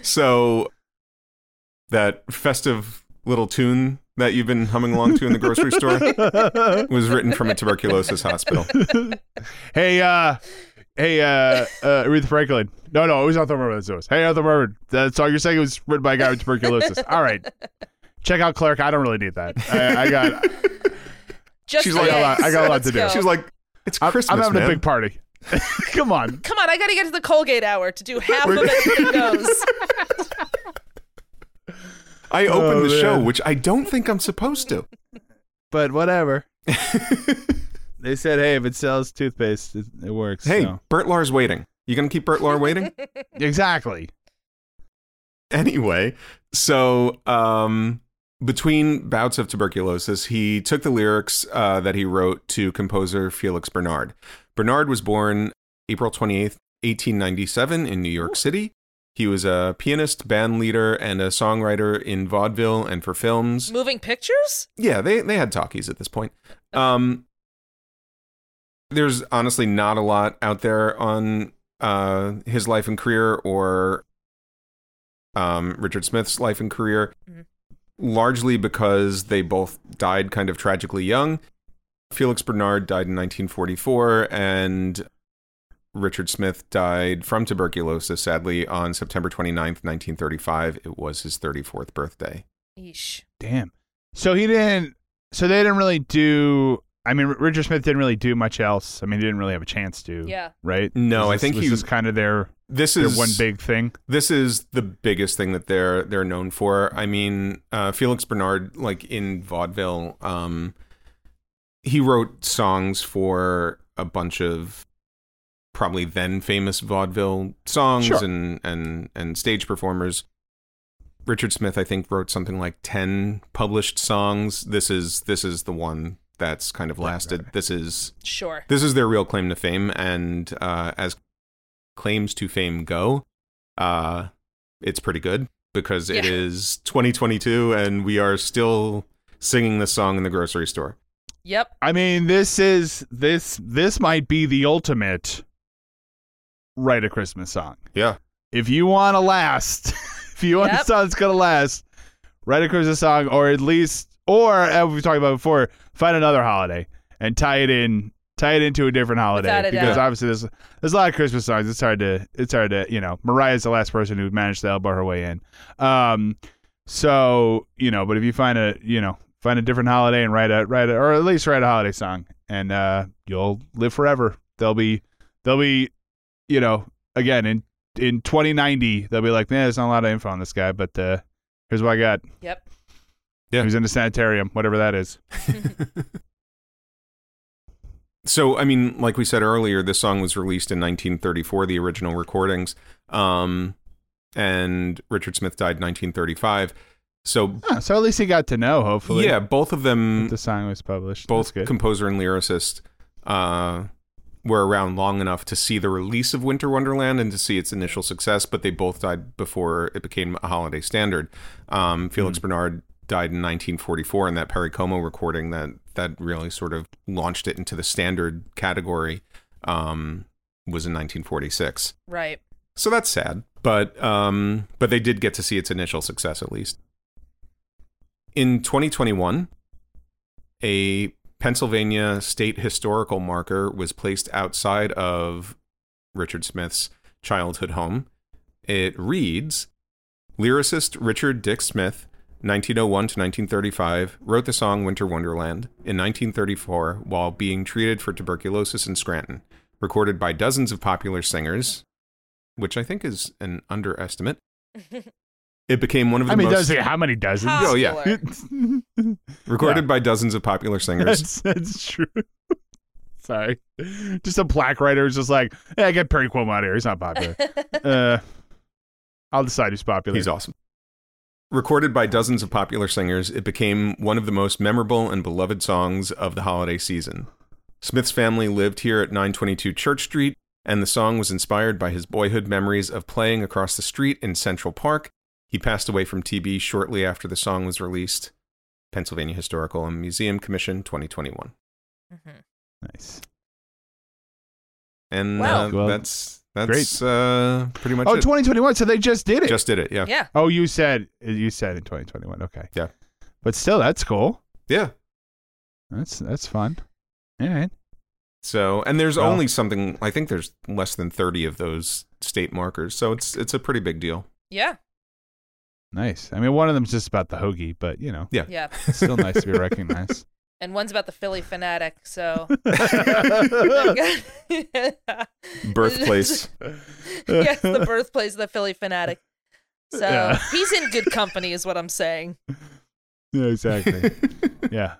So that festive little tune that you've been humming along to in the grocery store was written from a tuberculosis hospital. Hey, uh... Hey, uh, uh, Aretha Franklin. No, no, it was Ethel Merman. Hey, Ethel Merman. That song you're saying was written by a guy with tuberculosis. All right. Check out Clerk. I don't really need that. I, I got. Just she's like, I, I got a lot to do. Go. She was like, "It's Christmas, I'm, I'm having man. a big party." Come on, come on! I got to get to the Colgate Hour to do half of Anything Goes. I opened oh, the man. show, which I don't think I'm supposed to. But whatever. They said, hey, if it sells toothpaste, it, it works. Hey, so. Burt Lahr's waiting. You going to keep Burt Lahr waiting? Exactly. Anyway, so um, between bouts of tuberculosis, he took the lyrics uh, that he wrote to composer Felix Bernard. Bernard was born April twenty-eighth, eighteen ninety-seven in New York City. He was a pianist, band leader, and a songwriter in vaudeville and for films. Moving pictures? Yeah, they, they had talkies at this point. Um, there's honestly not a lot out there on uh, his life and career or um, Richard Smith's life and career, mm-hmm. largely because they both died kind of tragically young. Felix Bernard died in nineteen forty-four, and Richard Smith died from tuberculosis, sadly, on September twenty-ninth, nineteen thirty-five. It was his thirty-fourth birthday. Eesh. Damn. So he didn't, so they didn't really do, I mean, Richard Smith didn't really do much else. I mean, he didn't really have a chance to, yeah. right? No, this, I think he was kind of their, this their is, one big thing. This is the biggest thing that they're, they're known for. I mean, uh, Felix Bernard, like in vaudeville, um, he wrote songs for a bunch of probably then famous vaudeville songs sure. and, and, and stage performers. Richard Smith, I think, wrote something like ten published songs. This is this is the one that's kind of lasted. Right. This is sure. This is their real claim to fame. And uh, as claims to fame go, uh, it's pretty good because yeah. it is twenty twenty-two and we are still singing this song in the grocery store. Yep. I mean, this is this this might be the ultimate. Write a Christmas song. Yeah. If you want to last, if you want yep. a song that's going to last, write a Christmas song, or at least, or as we talked about before, find another holiday and tie it in, tie it into a different holiday. Without a doubt. Because obviously there's there's a lot of Christmas songs. It's hard to, it's hard to, you know, Mariah's the last person who managed to elbow her way in. Um, so, you know, but if you find a, you know, find a different holiday and write a, write a, or at least write a holiday song, and uh, you'll live forever. There'll be, there'll be, you know, again, in, in twenty ninety, they'll be like, man, there's not a lot of info on this guy, but uh, here's what I got. Yep. Yeah. He was in the sanitarium, whatever that is. So, I mean, like we said earlier, this song was released in nineteen thirty-four, the original recordings, um, and Richard Smith died in nineteen thirty-five. So, ah, so at least he got to know, hopefully. Yeah, both of them. The song was published. Both composer and lyricist. Uh, were around long enough to see the release of Winter Wonderland and to see its initial success, but they both died before it became a holiday standard. Um, Felix mm-hmm. Bernard died in nineteen forty-four in that Perry Como recording that that really sort of launched it into the standard category, um, was in nineteen forty-six. Right. So that's sad, but um, but they did get to see its initial success, at least. In twenty twenty-one, a Pennsylvania state historical marker was placed outside of Richard Smith's childhood home. It reads, lyricist Richard Dick Smith, nineteen oh one to nineteen thirty-five, wrote the song Winter Wonderland in nineteen thirty-four while being treated for tuberculosis in Scranton, recorded by dozens of popular singers, which I think is an underestimate. It became one of the I mean, most... Does it, how many dozens? Oh, yeah. Recorded yeah. by dozens of popular singers. That's, that's true. Sorry. Just a plaque writer is just like, hey, I get Perry Como out of here. He's not popular. uh, I'll decide who's popular. He's awesome. Recorded by dozens of popular singers, it became one of the most memorable and beloved songs of the holiday season. Smith's family lived here at nine twenty-two Church Street, and the song was inspired by his boyhood memories of playing across the street in Central Park. He passed away from T B shortly after the song was released. Pennsylvania Historical and Museum Commission, twenty twenty-one. Mm-hmm. Nice. And wow. uh, well, that's that's uh, pretty much. Oh, it. twenty twenty-one. So they just did it. Just did it. Yeah. Yeah. Oh, you said you said in twenty twenty-one. Okay. Yeah. But still, that's cool. Yeah. That's that's fun. All right. So, and there's well, only something. I think there's less than thirty of those state markers. So it's it's a pretty big deal. Yeah. Nice. I mean, one of them's just about the hoagie, but, you know. Yeah. yeah. It's still nice to be recognized. And one's about the Philly fanatic, so. Birthplace. Yes, the birthplace of the Philly fanatic. So yeah. He's in good company is what I'm saying. Yeah, exactly. Yeah.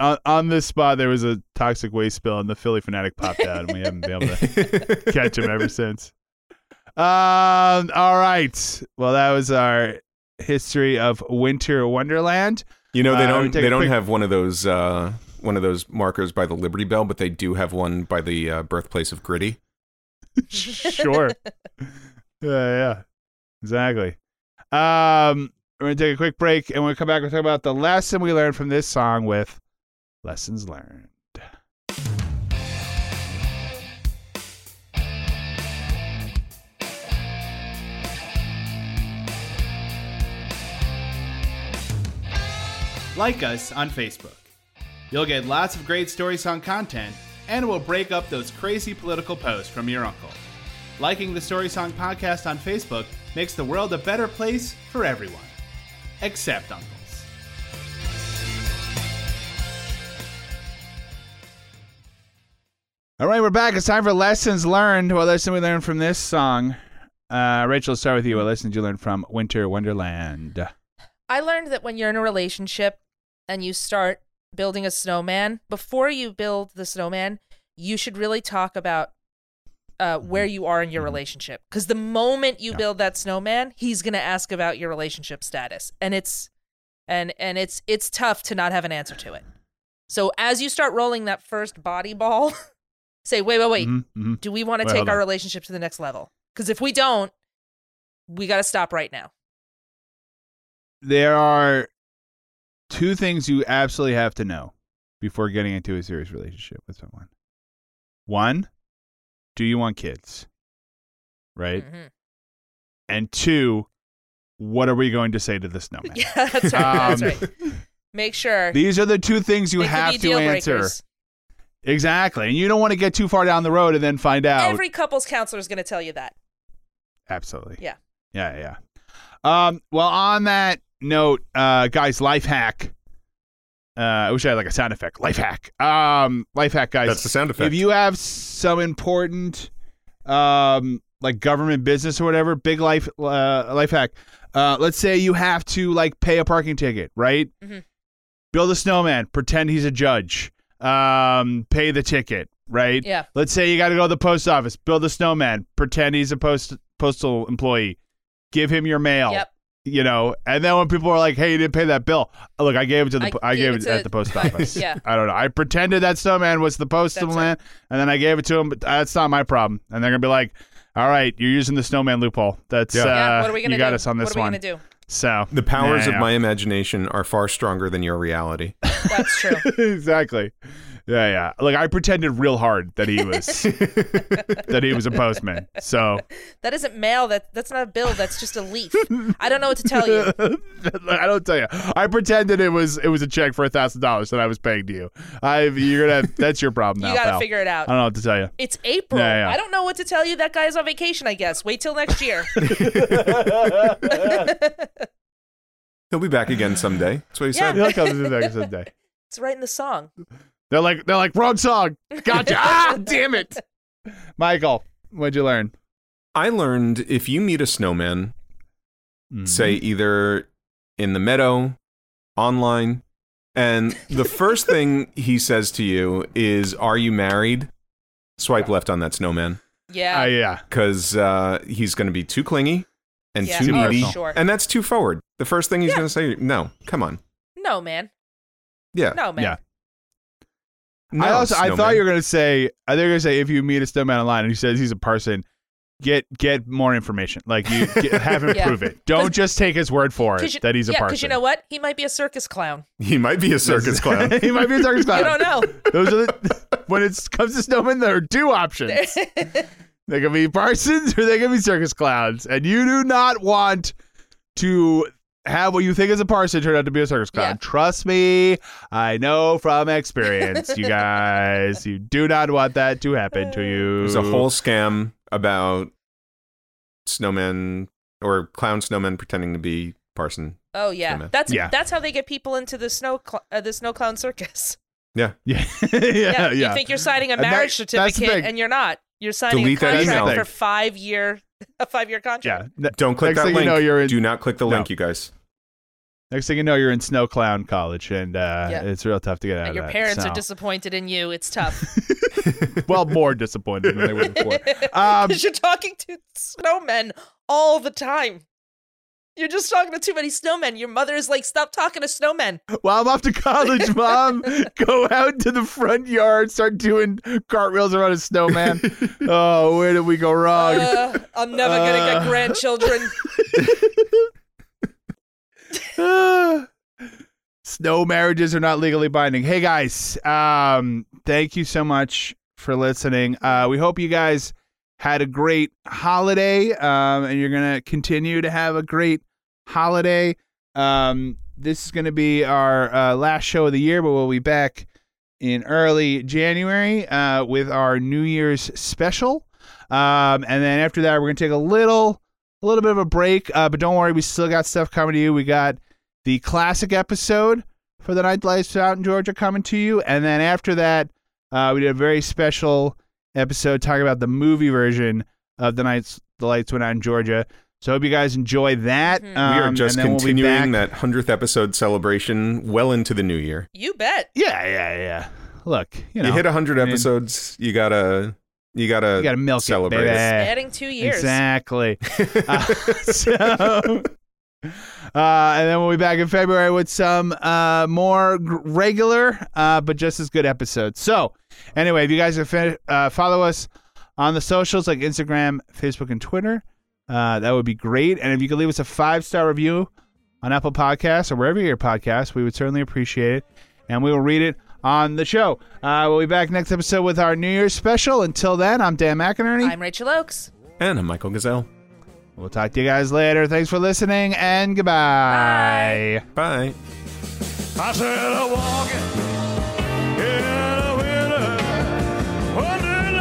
On, on this spot, there was a toxic waste spill, and the Philly fanatic popped out, and we haven't been able to catch him ever since. Um. All right. Well, that was our history of Winter Wonderland. You know, they don't. Uh, they don't quick... have one of those. Uh, one of those markers by the Liberty Bell, but they do have one by the uh, birthplace of Gritty. Sure. Yeah. Yeah. Exactly. Um. We're gonna take a quick break, and when we come back, we'll talk about the lesson we learned from this song with lessons learned. Like us on Facebook. You'll get lots of great Story Song content, and we'll break up those crazy political posts from your uncle. Liking the Story Song Podcast on Facebook makes the world a better place for everyone. Except uncles. All right, we're back. It's time for Lessons Learned. What lesson we learned from this song? Uh, Rachel, let's start with you. What lesson did you learn from Winter Wonderland? I learned that when you're in a relationship and you start building a snowman, before you build the snowman, you should really talk about uh, where you are in your relationship. Because the moment you yeah. build that snowman, he's going to ask about your relationship status, and it's and and it's it's tough to not have an answer to it. So as you start rolling that first body ball, say, wait, wait, wait, mm-hmm. do we want to take our on. relationship to the next level? Because if we don't, we got to stop right now. There are two things you absolutely have to know before getting into a serious relationship with someone. One, do you want kids? Right? Mm-hmm. And two, what are we going to say to the snowman? Yeah, that's right. Um, that's right. Make sure. These are the two things you they have to answer. Breakers. Exactly. And you don't want to get too far down the road and then find out. Every couples counselor is going to tell you that. Absolutely. Yeah. Yeah, yeah. Um, well, on that note, uh, guys, life hack. Uh, I wish I had like a sound effect. Life hack. Um, life hack, guys. That's the sound effect. If you have some important, um, like government business or whatever, big life, uh, life hack. Uh, let's say you have to like pay a parking ticket, right? Mm-hmm. Build a snowman. Pretend he's a judge. Um, pay the ticket, right? Yeah. Let's say you got to go to the post office. Build a snowman. Pretend he's a post postal employee. Give him your mail, yep. you know, and then when people are like, "Hey, you didn't pay that bill," look, I gave it to the, I, I gave it, it at the post office. Yeah, I don't know. I pretended that snowman was the postman, right. and then I gave it to him, but that's not my problem. And they're gonna be like, "All right, you're using the snowman loophole. That's yeah. Uh, yeah what are we gonna you got do? us on this what are we one. Gonna do? So the powers yeah, yeah. of my imagination are far stronger than your reality. That's true. Exactly. Yeah, yeah. Like I pretended real hard that he was that he was a postman. So that isn't mail. That that's not a bill. That's just a leaf. I don't know what to tell you. I don't tell you. I pretended it was it was a check for a thousand dollars that I was paying to you. I you're gonna that's your problem now. You gotta pal. figure it out. I don't know what to tell you. It's April. Yeah, yeah. I don't know what to tell you. That guy's on vacation. I guess wait till next year. He'll be back again someday. That's what he yeah. said. He'll come back someday. It's right in the song. They're like, they're like, wrong song. Gotcha. Ah, damn it. Michael, what'd you learn? I learned if you meet a snowman, mm-hmm. say either in the meadow, online, and the first thing he says to you is, "Are you married?" Swipe yeah. left on that snowman. Yeah. Uh, yeah. Because uh, he's going to be too clingy and yeah. too needy. Oh, sure. And that's too forward. The first thing he's yeah. going to say, no, come on. No, man. Yeah. No, man. Yeah. No, I also snowman. I thought you were gonna say I thought you were gonna say if you meet a snowman online and he says he's a person, get get more information. Like you get, have him yeah. prove it. Don't just take his word for it you, that he's yeah, a person. Because you know what? He might be a circus clown. He might be a circus clown. he might be a circus clown. I don't know. Those are the, when it comes to snowmen, there are two options. They can be parsons or they can be circus clowns. And you do not want to have what you think is a parson turn out to be a circus clown. Yeah. Trust me, I know from experience, you guys. You do not want that to happen to you. There's a whole scam about snowmen or clown snowmen pretending to be parson. Oh yeah, snowmen. that's yeah. that's how they get people into the snow cl- uh, the snow clown circus. Yeah, yeah, yeah, yeah. You yeah. think you're signing a marriage and that, certificate, and you're not. You're signing Delete a contract for five year a five-year contract. Yeah. Don't click Next that link. You know you're in... Do not click the no. link, you guys. Next thing you know, you're in Snow Clown College, and uh, yeah. it's real tough to get out and of your that. Your parents so. are disappointed in you. It's tough. Well, more disappointed than they were before. Um, you're talking to snowmen all the time. You're just talking to too many snowmen. Your mother is like, stop talking to snowmen. Well, I'm off to college, Mom. Go out to the front yard, start doing cartwheels around a snowman. Oh, where did we go wrong? Uh, I'm never uh, going to get grandchildren. uh, snow marriages are not legally binding. Hey, guys, um, thank you so much for listening. Uh, we hope you guys had a great holiday, um, and you're going to continue to have a great holiday. Um, this is going to be our uh, last show of the year, but we'll be back in early January uh, with our New Year's special. Um, and then after that, we're going to take a little, a little bit of a break, uh, but don't worry. We still got stuff coming to you. We got the classic episode for the Nightlife Out in Georgia coming to you. And then after that, uh, we did a very special episode talking about the movie version of The Nights the Lights Went Out in Georgia. So I hope you guys enjoy that. Mm-hmm. Um, we are just continuing we'll that one hundredth episode celebration well into the new year. You bet. Yeah, yeah, yeah. Look, you know. You hit one hundred I mean, episodes, you gotta you gotta you gotta milk celebrate it, baby. It's adding two years. Exactly. uh, so Uh, and then we'll be back in February with some uh, more g- regular uh, but just as good episodes. So anyway, if you guys are fin- uh, follow us on the socials like Instagram, Facebook, and Twitter, uh, that would be great. And if you could leave us a five-star review on Apple Podcasts or wherever you hear podcasts, we would certainly appreciate it, and we will read it on the show. Uh, we'll be back next episode with our New Year's special. Until then, I'm Dan McInerney. I'm Rachel Oakes. And I'm Michael Gazelle. We'll talk to you guys later. Thanks for listening, and goodbye. Bye. Bye. I said I'm walking in a winter wonderland.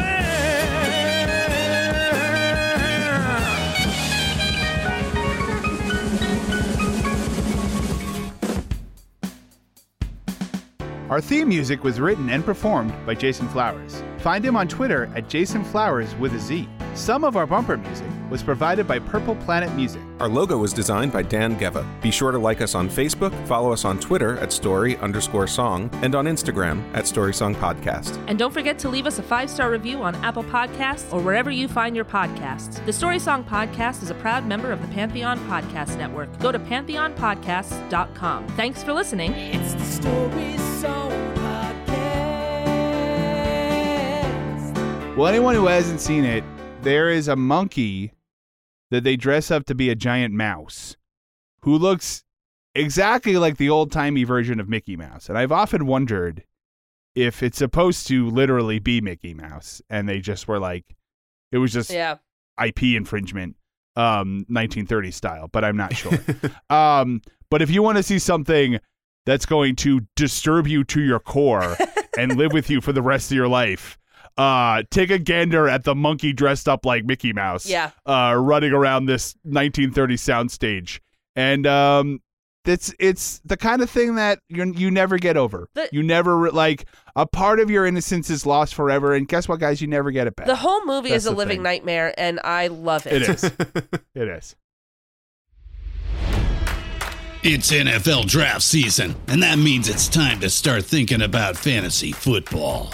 Our theme music was written and performed by Jason Flowers. Find him on Twitter at Jason Flowers with a Z. Some of our bumper music was provided by Purple Planet Music. Our logo was designed by Dan Geva. Be sure to like us on Facebook, follow us on Twitter at story underscore song, and on Instagram at Story Song Podcast. And don't forget to leave us a five-star review on Apple Podcasts or wherever you find your podcasts. The Story Song Podcast is a proud member of the Pantheon Podcast Network. Go to pantheon podcasts dot com. Thanks for listening. It's the Story Song Podcast. Well, anyone who hasn't seen it, there is a monkey that they dress up to be a giant mouse who looks exactly like the old-timey version of Mickey Mouse. And I've often wondered if it's supposed to literally be Mickey Mouse, and they just were like, it was just yeah. I P infringement, um, nineteen thirties style, but I'm not sure. um, but if you want to see something that's going to disturb you to your core and live with you for the rest of your life, Uh, take a gander at the monkey dressed up like Mickey Mouse. Yeah. Uh, running around this nineteen thirties soundstage, and um, it's it's the kind of thing that you you never get over. The, you never like a part of your innocence is lost forever, and guess what, guys? You never get it back. The whole movie That's is a living thing. nightmare, and I love it. It is. It is. It's N F L draft season, and that means it's time to start thinking about fantasy football.